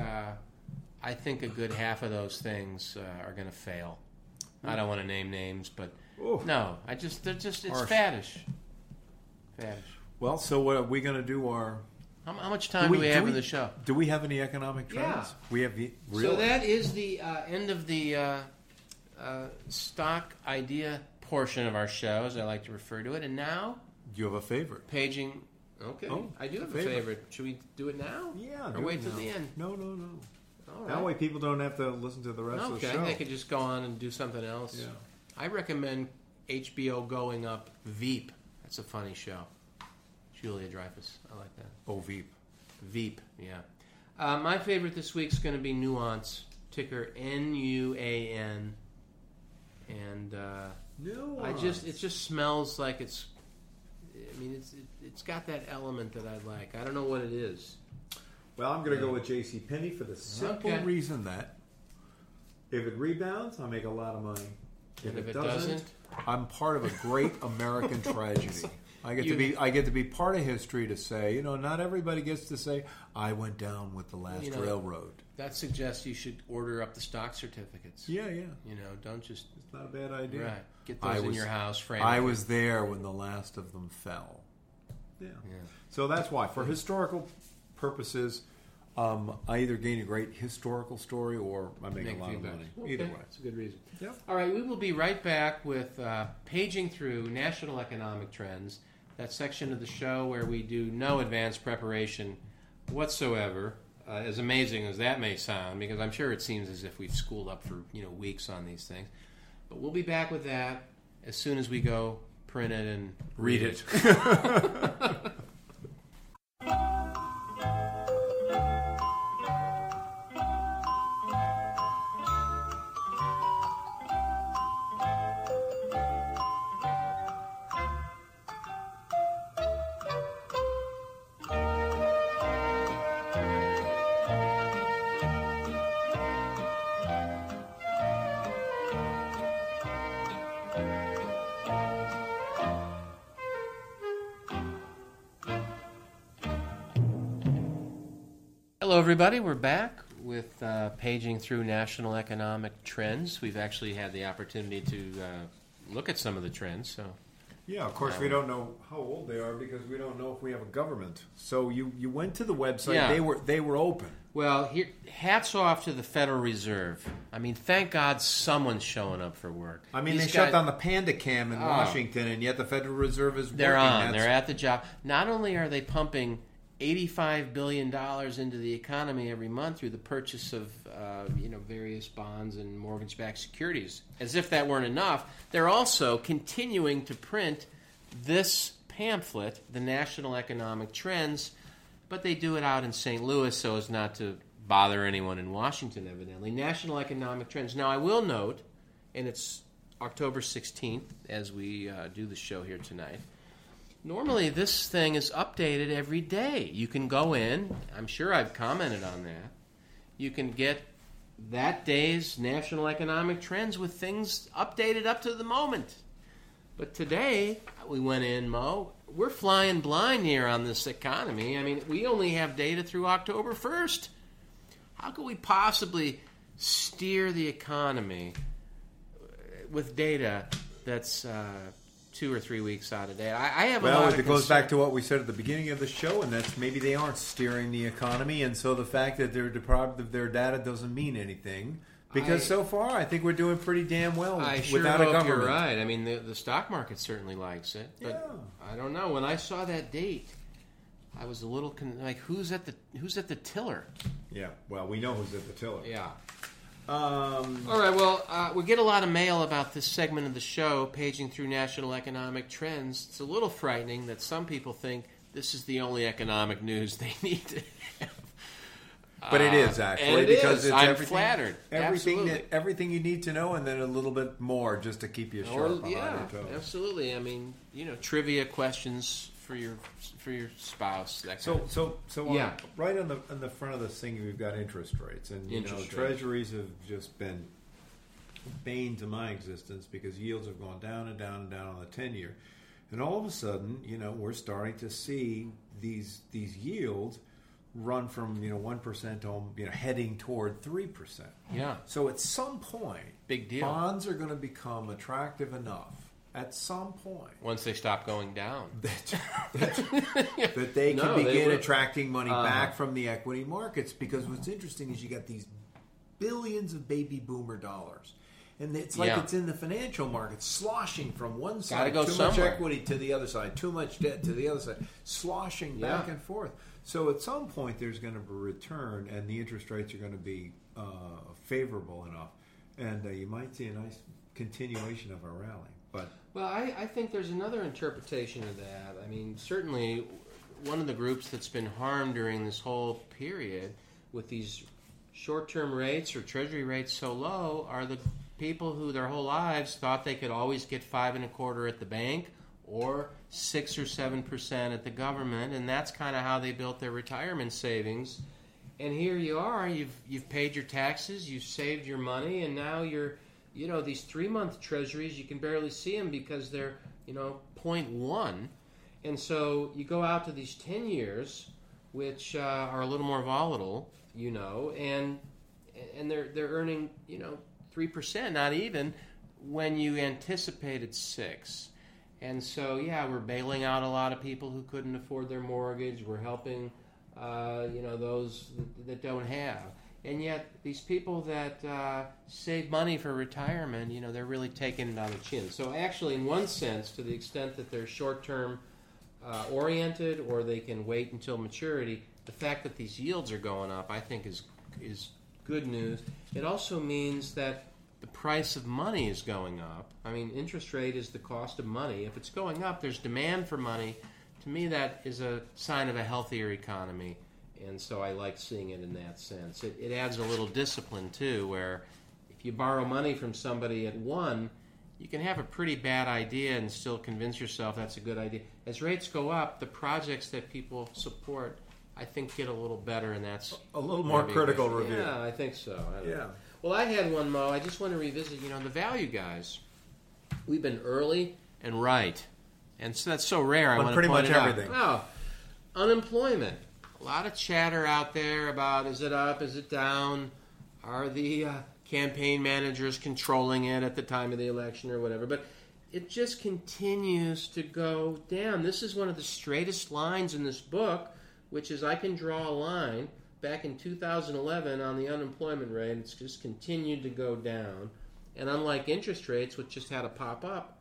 a good half of those things are going to fail. I don't want to name names, but no, it's faddish. Well, so what are we going to do? How much time do we have in the show? Do we have any economic trends? Yeah. We have so that is the end of the stock idea portion of our show, as I like to refer to it. And now you have a favorite. Paging. Okay. Oh, I do have a favorite. Should we do it now? Yeah. Or wait till the end? No. All right. That way people don't have to listen to the rest of the show. Okay, they could just go on and do something else. Yeah. I recommend HBO going up Veep. That's a funny show. Julia Dreyfus. I like that. Oh, Veep. Veep, yeah. My favorite this week's going to be Nuance, ticker NUAN. And Nuance. It just smells like it's... I mean, it's got that element that I like. I don't know what it is. Well, I'm going to go with J.C. Penney for the simple reason that if it rebounds, I make a lot of money. If it doesn't, I'm part of a great American tragedy. I get to be part of history to say, not everybody gets to say I went down with the last railroad. That suggests you should order up the stock certificates. Yeah. Don't just. It's not a bad idea. Right. Get those in your house. I was there when the last of them fell. Yeah. So that's why, for historical purposes, I either gain a great historical story or I make a lot of money. Okay. Either way. That's a good reason. Yep. All right. We will be right back with paging through national economic trends. That section of the show where we do no advanced preparation whatsoever, as amazing as that may sound, because I'm sure it seems as if we've schooled up for weeks on these things. But we'll be back with that as soon as we go print it and read it. Hello, everybody. We're back with paging through national economic trends. We've actually had the opportunity to look at some of the trends. So, yeah, of course, we don't know how old they are because we don't know if we have a government. So you went to the website. Yeah. They were open. Well, here, hats off to the Federal Reserve. I mean, thank God someone's showing up for work. I mean, they shut down the Panda Cam in Washington, and yet the Federal Reserve is working. They're on. They're at the job. Not only are they pumping $85 billion into the economy every month through the purchase of various bonds and mortgage-backed securities. As if that weren't enough, they're also continuing to print this pamphlet, the National Economic Trends, but they do it out in St. Louis so as not to bother anyone in Washington, evidently. National Economic Trends. Now, I will note, and it's October 16th as we do the show here tonight, Normally this thing is updated every day. You can go in. I'm sure I've commented on that. You can get that day's national economic trends with things updated up to the moment. But today, we went in, Mo, we're flying blind here on this economy. I mean, we only have data through October 1st. How could we possibly steer the economy with data that's 2 or 3 weeks out of date? I have a lot of concern. Well, it goes back to what we said at the beginning of the show, and that's maybe they aren't steering the economy, and so the fact that they're deprived of their data doesn't mean anything. Because so far, I think we're doing pretty damn well without a government. I sure hope you're right. I mean, the stock market certainly likes it. But yeah. I don't know. When I saw that date, I was a little who's at the tiller? Yeah. Well, we know who's at the tiller. Yeah. All right. Well, we get a lot of mail about this segment of the show, paging through national economic trends. It's a little frightening that some people think this is the only economic news they need to have. But it is, actually, because it's everything you need to know, and then a little bit more just to keep you sharp on your toes. Absolutely. I mean, you know, trivia questions for your spouse. That kind of thing. Right on the front of this thing, we've got interest rates, and treasuries have just been bane to my existence because yields have gone down and down and down on the 10-year, and all of a sudden, we're starting to see these yields run from 1% to heading toward 3%. Yeah. So at some point, big deal. Bonds are going to become attractive enough. At some point, once they stop going down, that they can begin attracting money back from the equity markets. Because what's interesting is you got these billions of baby boomer dollars, and it's like it's in the financial market, sloshing from one side much equity to the other side, too much debt to the other side, sloshing back and forth. So at some point, there's going to be a return, and the interest rates are going to be favorable enough. And you might see a nice continuation of a rally. But I think there's another interpretation of that. I mean, certainly one of the groups that's been harmed during this whole period with these short-term rates or treasury rates so low are the people who their whole lives thought they could always get 5.25% at the bank or 6 or 7% at the government, and that's kind of how they built their retirement savings. And here you are, you've paid your taxes, you've saved your money, and now you're, these 3-month treasuries, you can barely see them because they're, 0.1. And so you go out to these 10 years, which are a little more volatile, and they're earning, 3%, not even, when you anticipated 6. And so, we're bailing out a lot of people who couldn't afford their mortgage. We're helping, those that don't have. And yet, these people that save money for retirement, they're really taking it on the chin. So actually, in one sense, to the extent that they're short-term oriented or they can wait until maturity, the fact that these yields are going up, I think, is good news. It also means that the price of money is going up. I mean, interest rate is the cost of money. If it's going up, there's demand for money. To me, that is a sign of a healthier economy, and so I like seeing it in that sense. It adds a little discipline, too, where if you borrow money from somebody at 1, you can have a pretty bad idea and still convince yourself that's a good idea. As rates go up, the projects that people support, I think, get a little better, and that's a little more critical review. Yeah, I think so. I don't know. Well, I had one, Mo. I just want to revisit, the value guys. We've been early and right. And so that's so rare. I want to point it out. Pretty much everything. Wow. Unemployment. A lot of chatter out there about is it up, is it down? Are the campaign managers controlling it at the time of the election or whatever? But it just continues to go down. This is one of the straightest lines in this book, which is I can draw a line back in 2011 on the unemployment rate. It's just continued to go down. And unlike interest rates, which just had a pop up,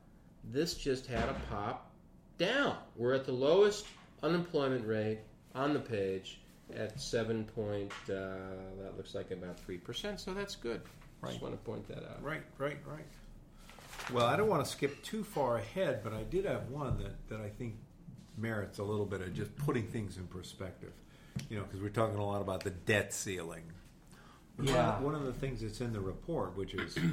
this just had a pop down. We're at the lowest unemployment rate on the page at 7 point, that looks like about 3%, so that's good. Right. Just want to point that out. Right. Well, I don't want to skip too far ahead, but I did have one that I think merits a little bit of just putting things in perspective. Because we're talking a lot about the debt ceiling. Yeah. One of the things that's in the report, which is kind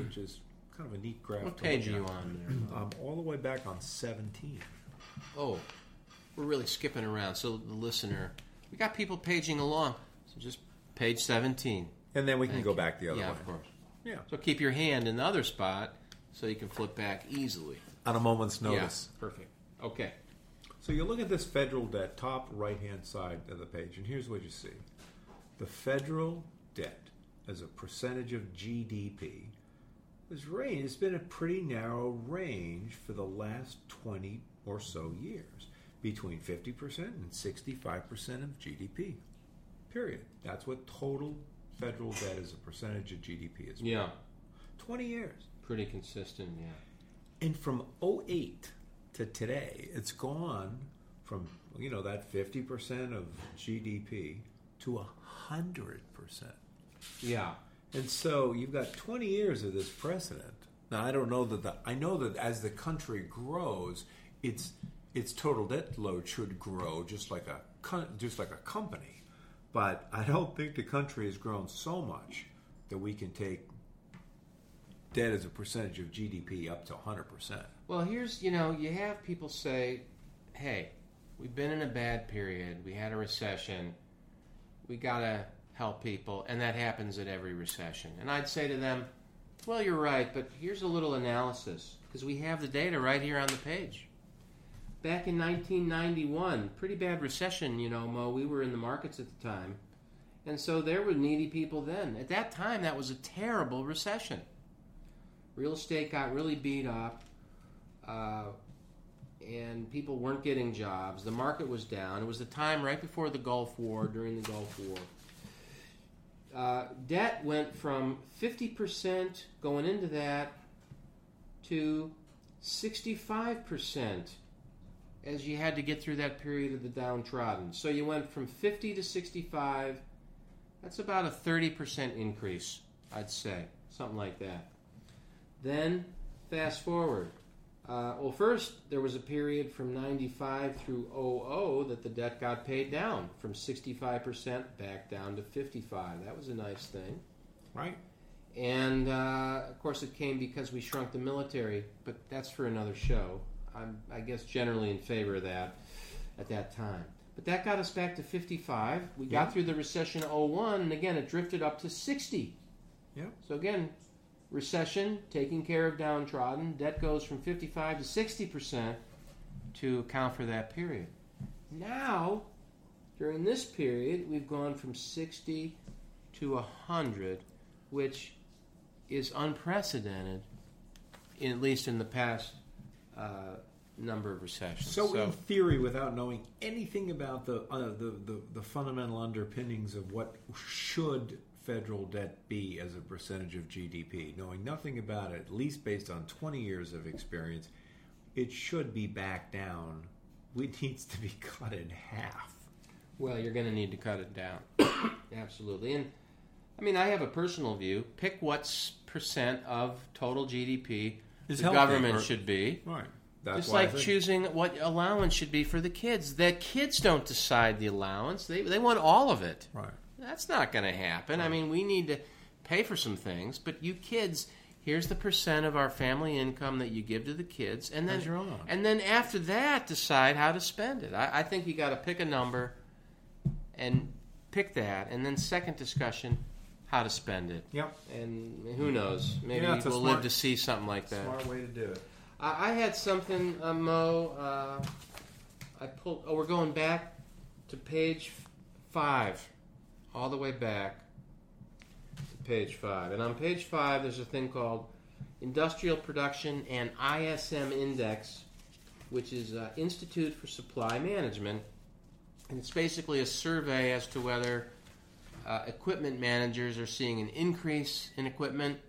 of a neat graph. What page are you on there? All the way back on 17. Oh, We're really skipping around. So the listener, we got people paging along. So just page 17. And then we can go back the other way. Yeah, of course. Yeah. So keep your hand in the other spot so you can flip back easily. On a moment's notice. Yeah, perfect. Okay. So you look at this federal debt, top right-hand side of the page, and here's what you see. The federal debt as a percentage of GDP has been a pretty narrow range for the last 20 or so years, between 50% and 65% of GDP, period. That's what total federal debt as a percentage of GDP is. Yeah. 20 years. Pretty consistent, yeah. And from 2008 to today, it's gone from, you know, that 50% of GDP to 100%. Yeah. And so you've got 20 years of this precedent. Now, I don't know that I know that as the country grows, its total debt load should grow just like a company. But I don't think the country has grown so much that we can take debt as a percentage of GDP up to 100%. Well, here's, you know, you have people say, hey, we've been in a bad period. We had a recession. We got to help people. And that happens at every recession. And I'd say to them, well, you're right, but here's a little analysis because we have the data right here on the page. Back in 1991, pretty bad recession, you know, Mo. We were in the markets at the time. And so there were needy people then. At that time, that was a terrible recession. Real estate got really beat up, and people weren't getting jobs. The market was down. It was the time right before the Gulf War, during the Gulf War. Debt went from 50% going into that to 65%. As you had to get through that period of the downtrodden. So you went from 50 to 65. That's about a 30% increase, I'd say. Something like that. Then, fast forward. Well, first, there was a period from 95 through 00 that the debt got paid down from 65% back down to 55. That was a nice thing. Right. And, of course, it came because we shrunk the military, but that's for another show. I'm, I guess, generally in favor of that at that time. But that got us back to 55. We got through the recession 01, and again, it drifted up to 60. Yeah. So again, recession, taking care of downtrodden, debt goes from 55 to 60% to account for that period. Now, during this period, we've gone from 60 to 100, which is unprecedented, at least in the past number of recessions. So in theory, without knowing anything about the fundamental underpinnings of what should federal debt be as a percentage of GDP, knowing nothing about it, at least based on 20 years of experience, it should be back down. It needs to be cut in half. Well, you're going to need to cut it down. Absolutely. And, I mean, I have a personal view. Pick what percent of total GDP the government should be. Right. That's just like choosing what allowance should be for the kids. The kids don't decide the allowance. They want all of it. Right. That's not going to happen. Right. I mean, we need to pay for some things, but you kids, here's the percent of our family income that you give to the kids, and then after that, decide how to spend it. I think you got to pick a number and pick that, and then second discussion. How to spend it. Yep. And who knows? Maybe we'll live to see something like that. Smart way to do it. I had something, Mo. I pulled. Oh, we're going back to page 5, all the way back to page 5. And on page 5, there's a thing called Industrial Production and ISM Index, which is Institute for Supply Management, and it's basically a survey as to whether equipment managers are seeing an increase in equipment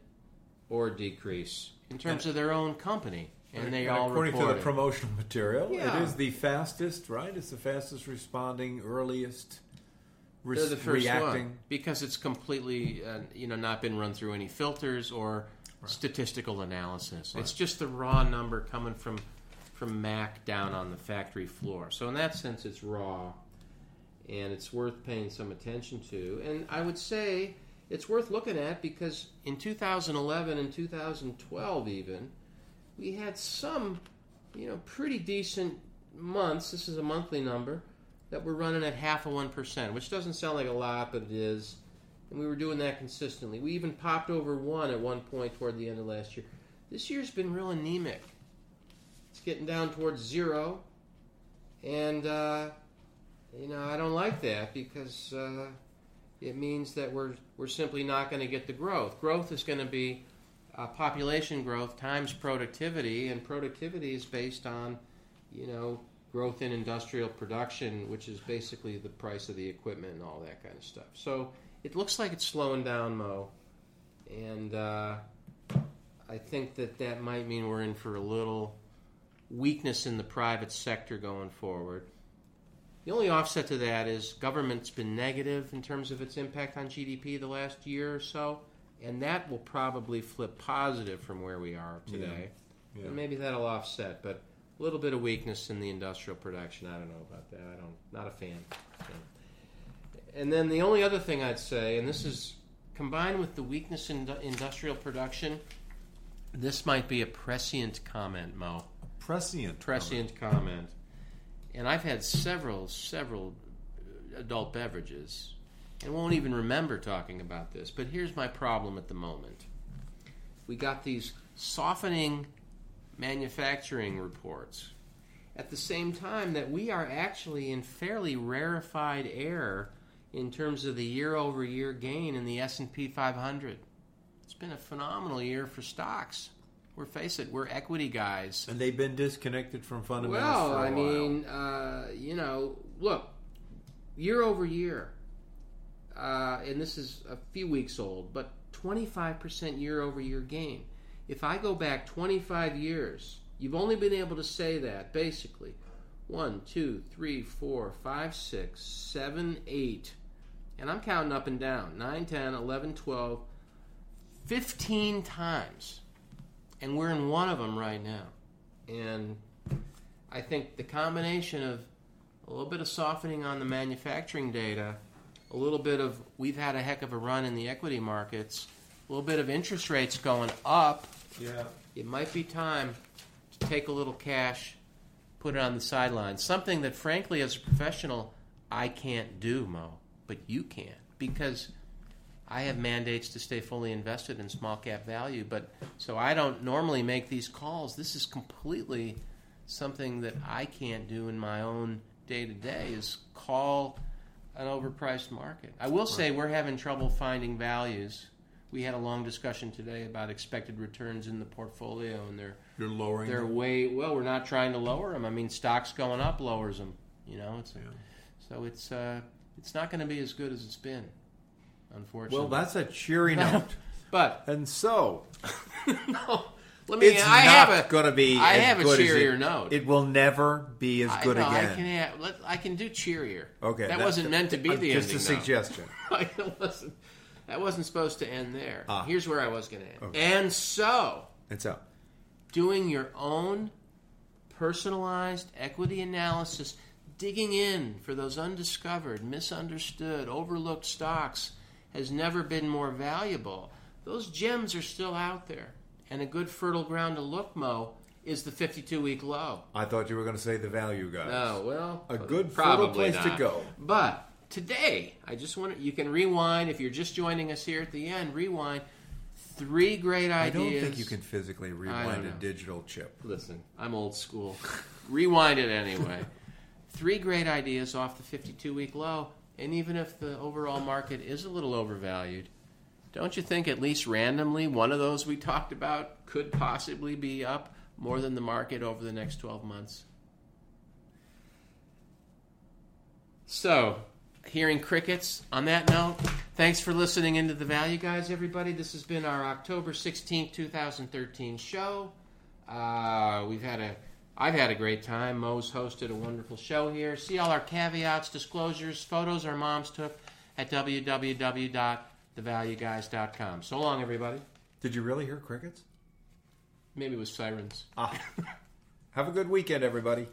or decrease in terms of their own company, and they all report it. According to the promotional material, it is the fastest, right? It's the fastest responding, earliest reacting. They're the first one, because it's completely, not been run through any filters or statistical analysis. Right. It's just the raw number coming from Mac down on the factory floor. So in that sense, it's raw. And it's worth paying some attention to. And I would say it's worth looking at because in 2011 and 2012 even, we had some, pretty decent months, this is a monthly number, that we're running at half of 1%, which doesn't sound like a lot, but it is. And we were doing that consistently. We even popped over 1 at one point toward the end of last year. This year's been real anemic. It's getting down towards 0. And, you know, I don't like that because it means that we're simply not going to get the growth. Growth is going to be population growth times productivity, and productivity is based on, you know, growth in industrial production, which is basically the price of the equipment and all that kind of stuff. So it looks like it's slowing down, Mo, and I think that that might mean we're in for a little weakness in the private sector going forward. The only offset to that is government's been negative in terms of its impact on GDP the last year or so, and that will probably flip positive from where we are today. Yeah. Yeah. And maybe that'll offset, but a little bit of weakness in the industrial production. I don't know about that. Not a fan. And then the only other thing I'd say, and this is combined with the weakness in industrial production, this might be a prescient comment, Mo. Prescient comment. And I've had several adult beverages and won't even remember talking about this. But here's my problem at the moment. We got these softening manufacturing reports at the same time that we are actually in fairly rarefied air in terms of the year-over-year gain in the S&P 500. It's been a phenomenal year for stocks. We're face it, we're equity guys. And they've been disconnected from fundamentals for a while. You know, look, year over year, and this is a few weeks old, but 25% year over year gain. If I go back 25 years, you've only been able to say that, basically. 1, 2, 3, 4, 5, 6, 7, 8. And I'm counting up and down. 9, 10, 11, 12, 15 times. And we're in one of them right now. And I think the combination of a little bit of softening on the manufacturing data, a little bit of we've had a heck of a run in the equity markets, a little bit of interest rates going up, yeah, it might be time to take a little cash, put it on the sidelines. Something that, frankly, as a professional, I can't do, Mo, but you can. Because I have mandates to stay fully invested in small cap value, but so I don't normally make these calls. This is completely something that I can't do in my own day-to-day, is call an overpriced market. I will say we're having trouble finding values. We had a long discussion today about expected returns in the portfolio, and they're lowering their way. Well, we're not trying to lower them. I mean, stocks going up lowers them. You know, so it's not going to be as good as it's been, unfortunately. Well, that's a cheery note. I have a cheerier note. It will never be as good again. I can do cheerier. Okay, that wasn't meant to be the ending. Just a suggestion. That wasn't supposed to end there. Here's where I was going to end. Okay. And so, doing your own personalized equity analysis, digging in for those undiscovered, misunderstood, overlooked stocks has never been more valuable. Those gems are still out there. And a good fertile ground to look, Mo, is the 52-week low. I thought you were going to say the value, guys. No, well, a good fertile place to go. But today, I just want to, you can rewind, if you're just joining us here at the end, rewind 3 great ideas. I don't think you can physically rewind a digital chip. Listen, I'm old school. Rewind it anyway. 3 great ideas off the 52-week low, and even if the overall market is a little overvalued, don't you think at least randomly one of those we talked about could possibly be up more than the market over the next 12 months? So, hearing crickets. On that note, thanks for listening into The Value Guys, everybody. This has been our October 16, 2013 show. I've had a great time. Mo's hosted a wonderful show here. See all our caveats, disclosures, photos our moms took at www.thevalueguys.com. So long, everybody. Did you really hear crickets? Maybe it was sirens. Have a good weekend, everybody.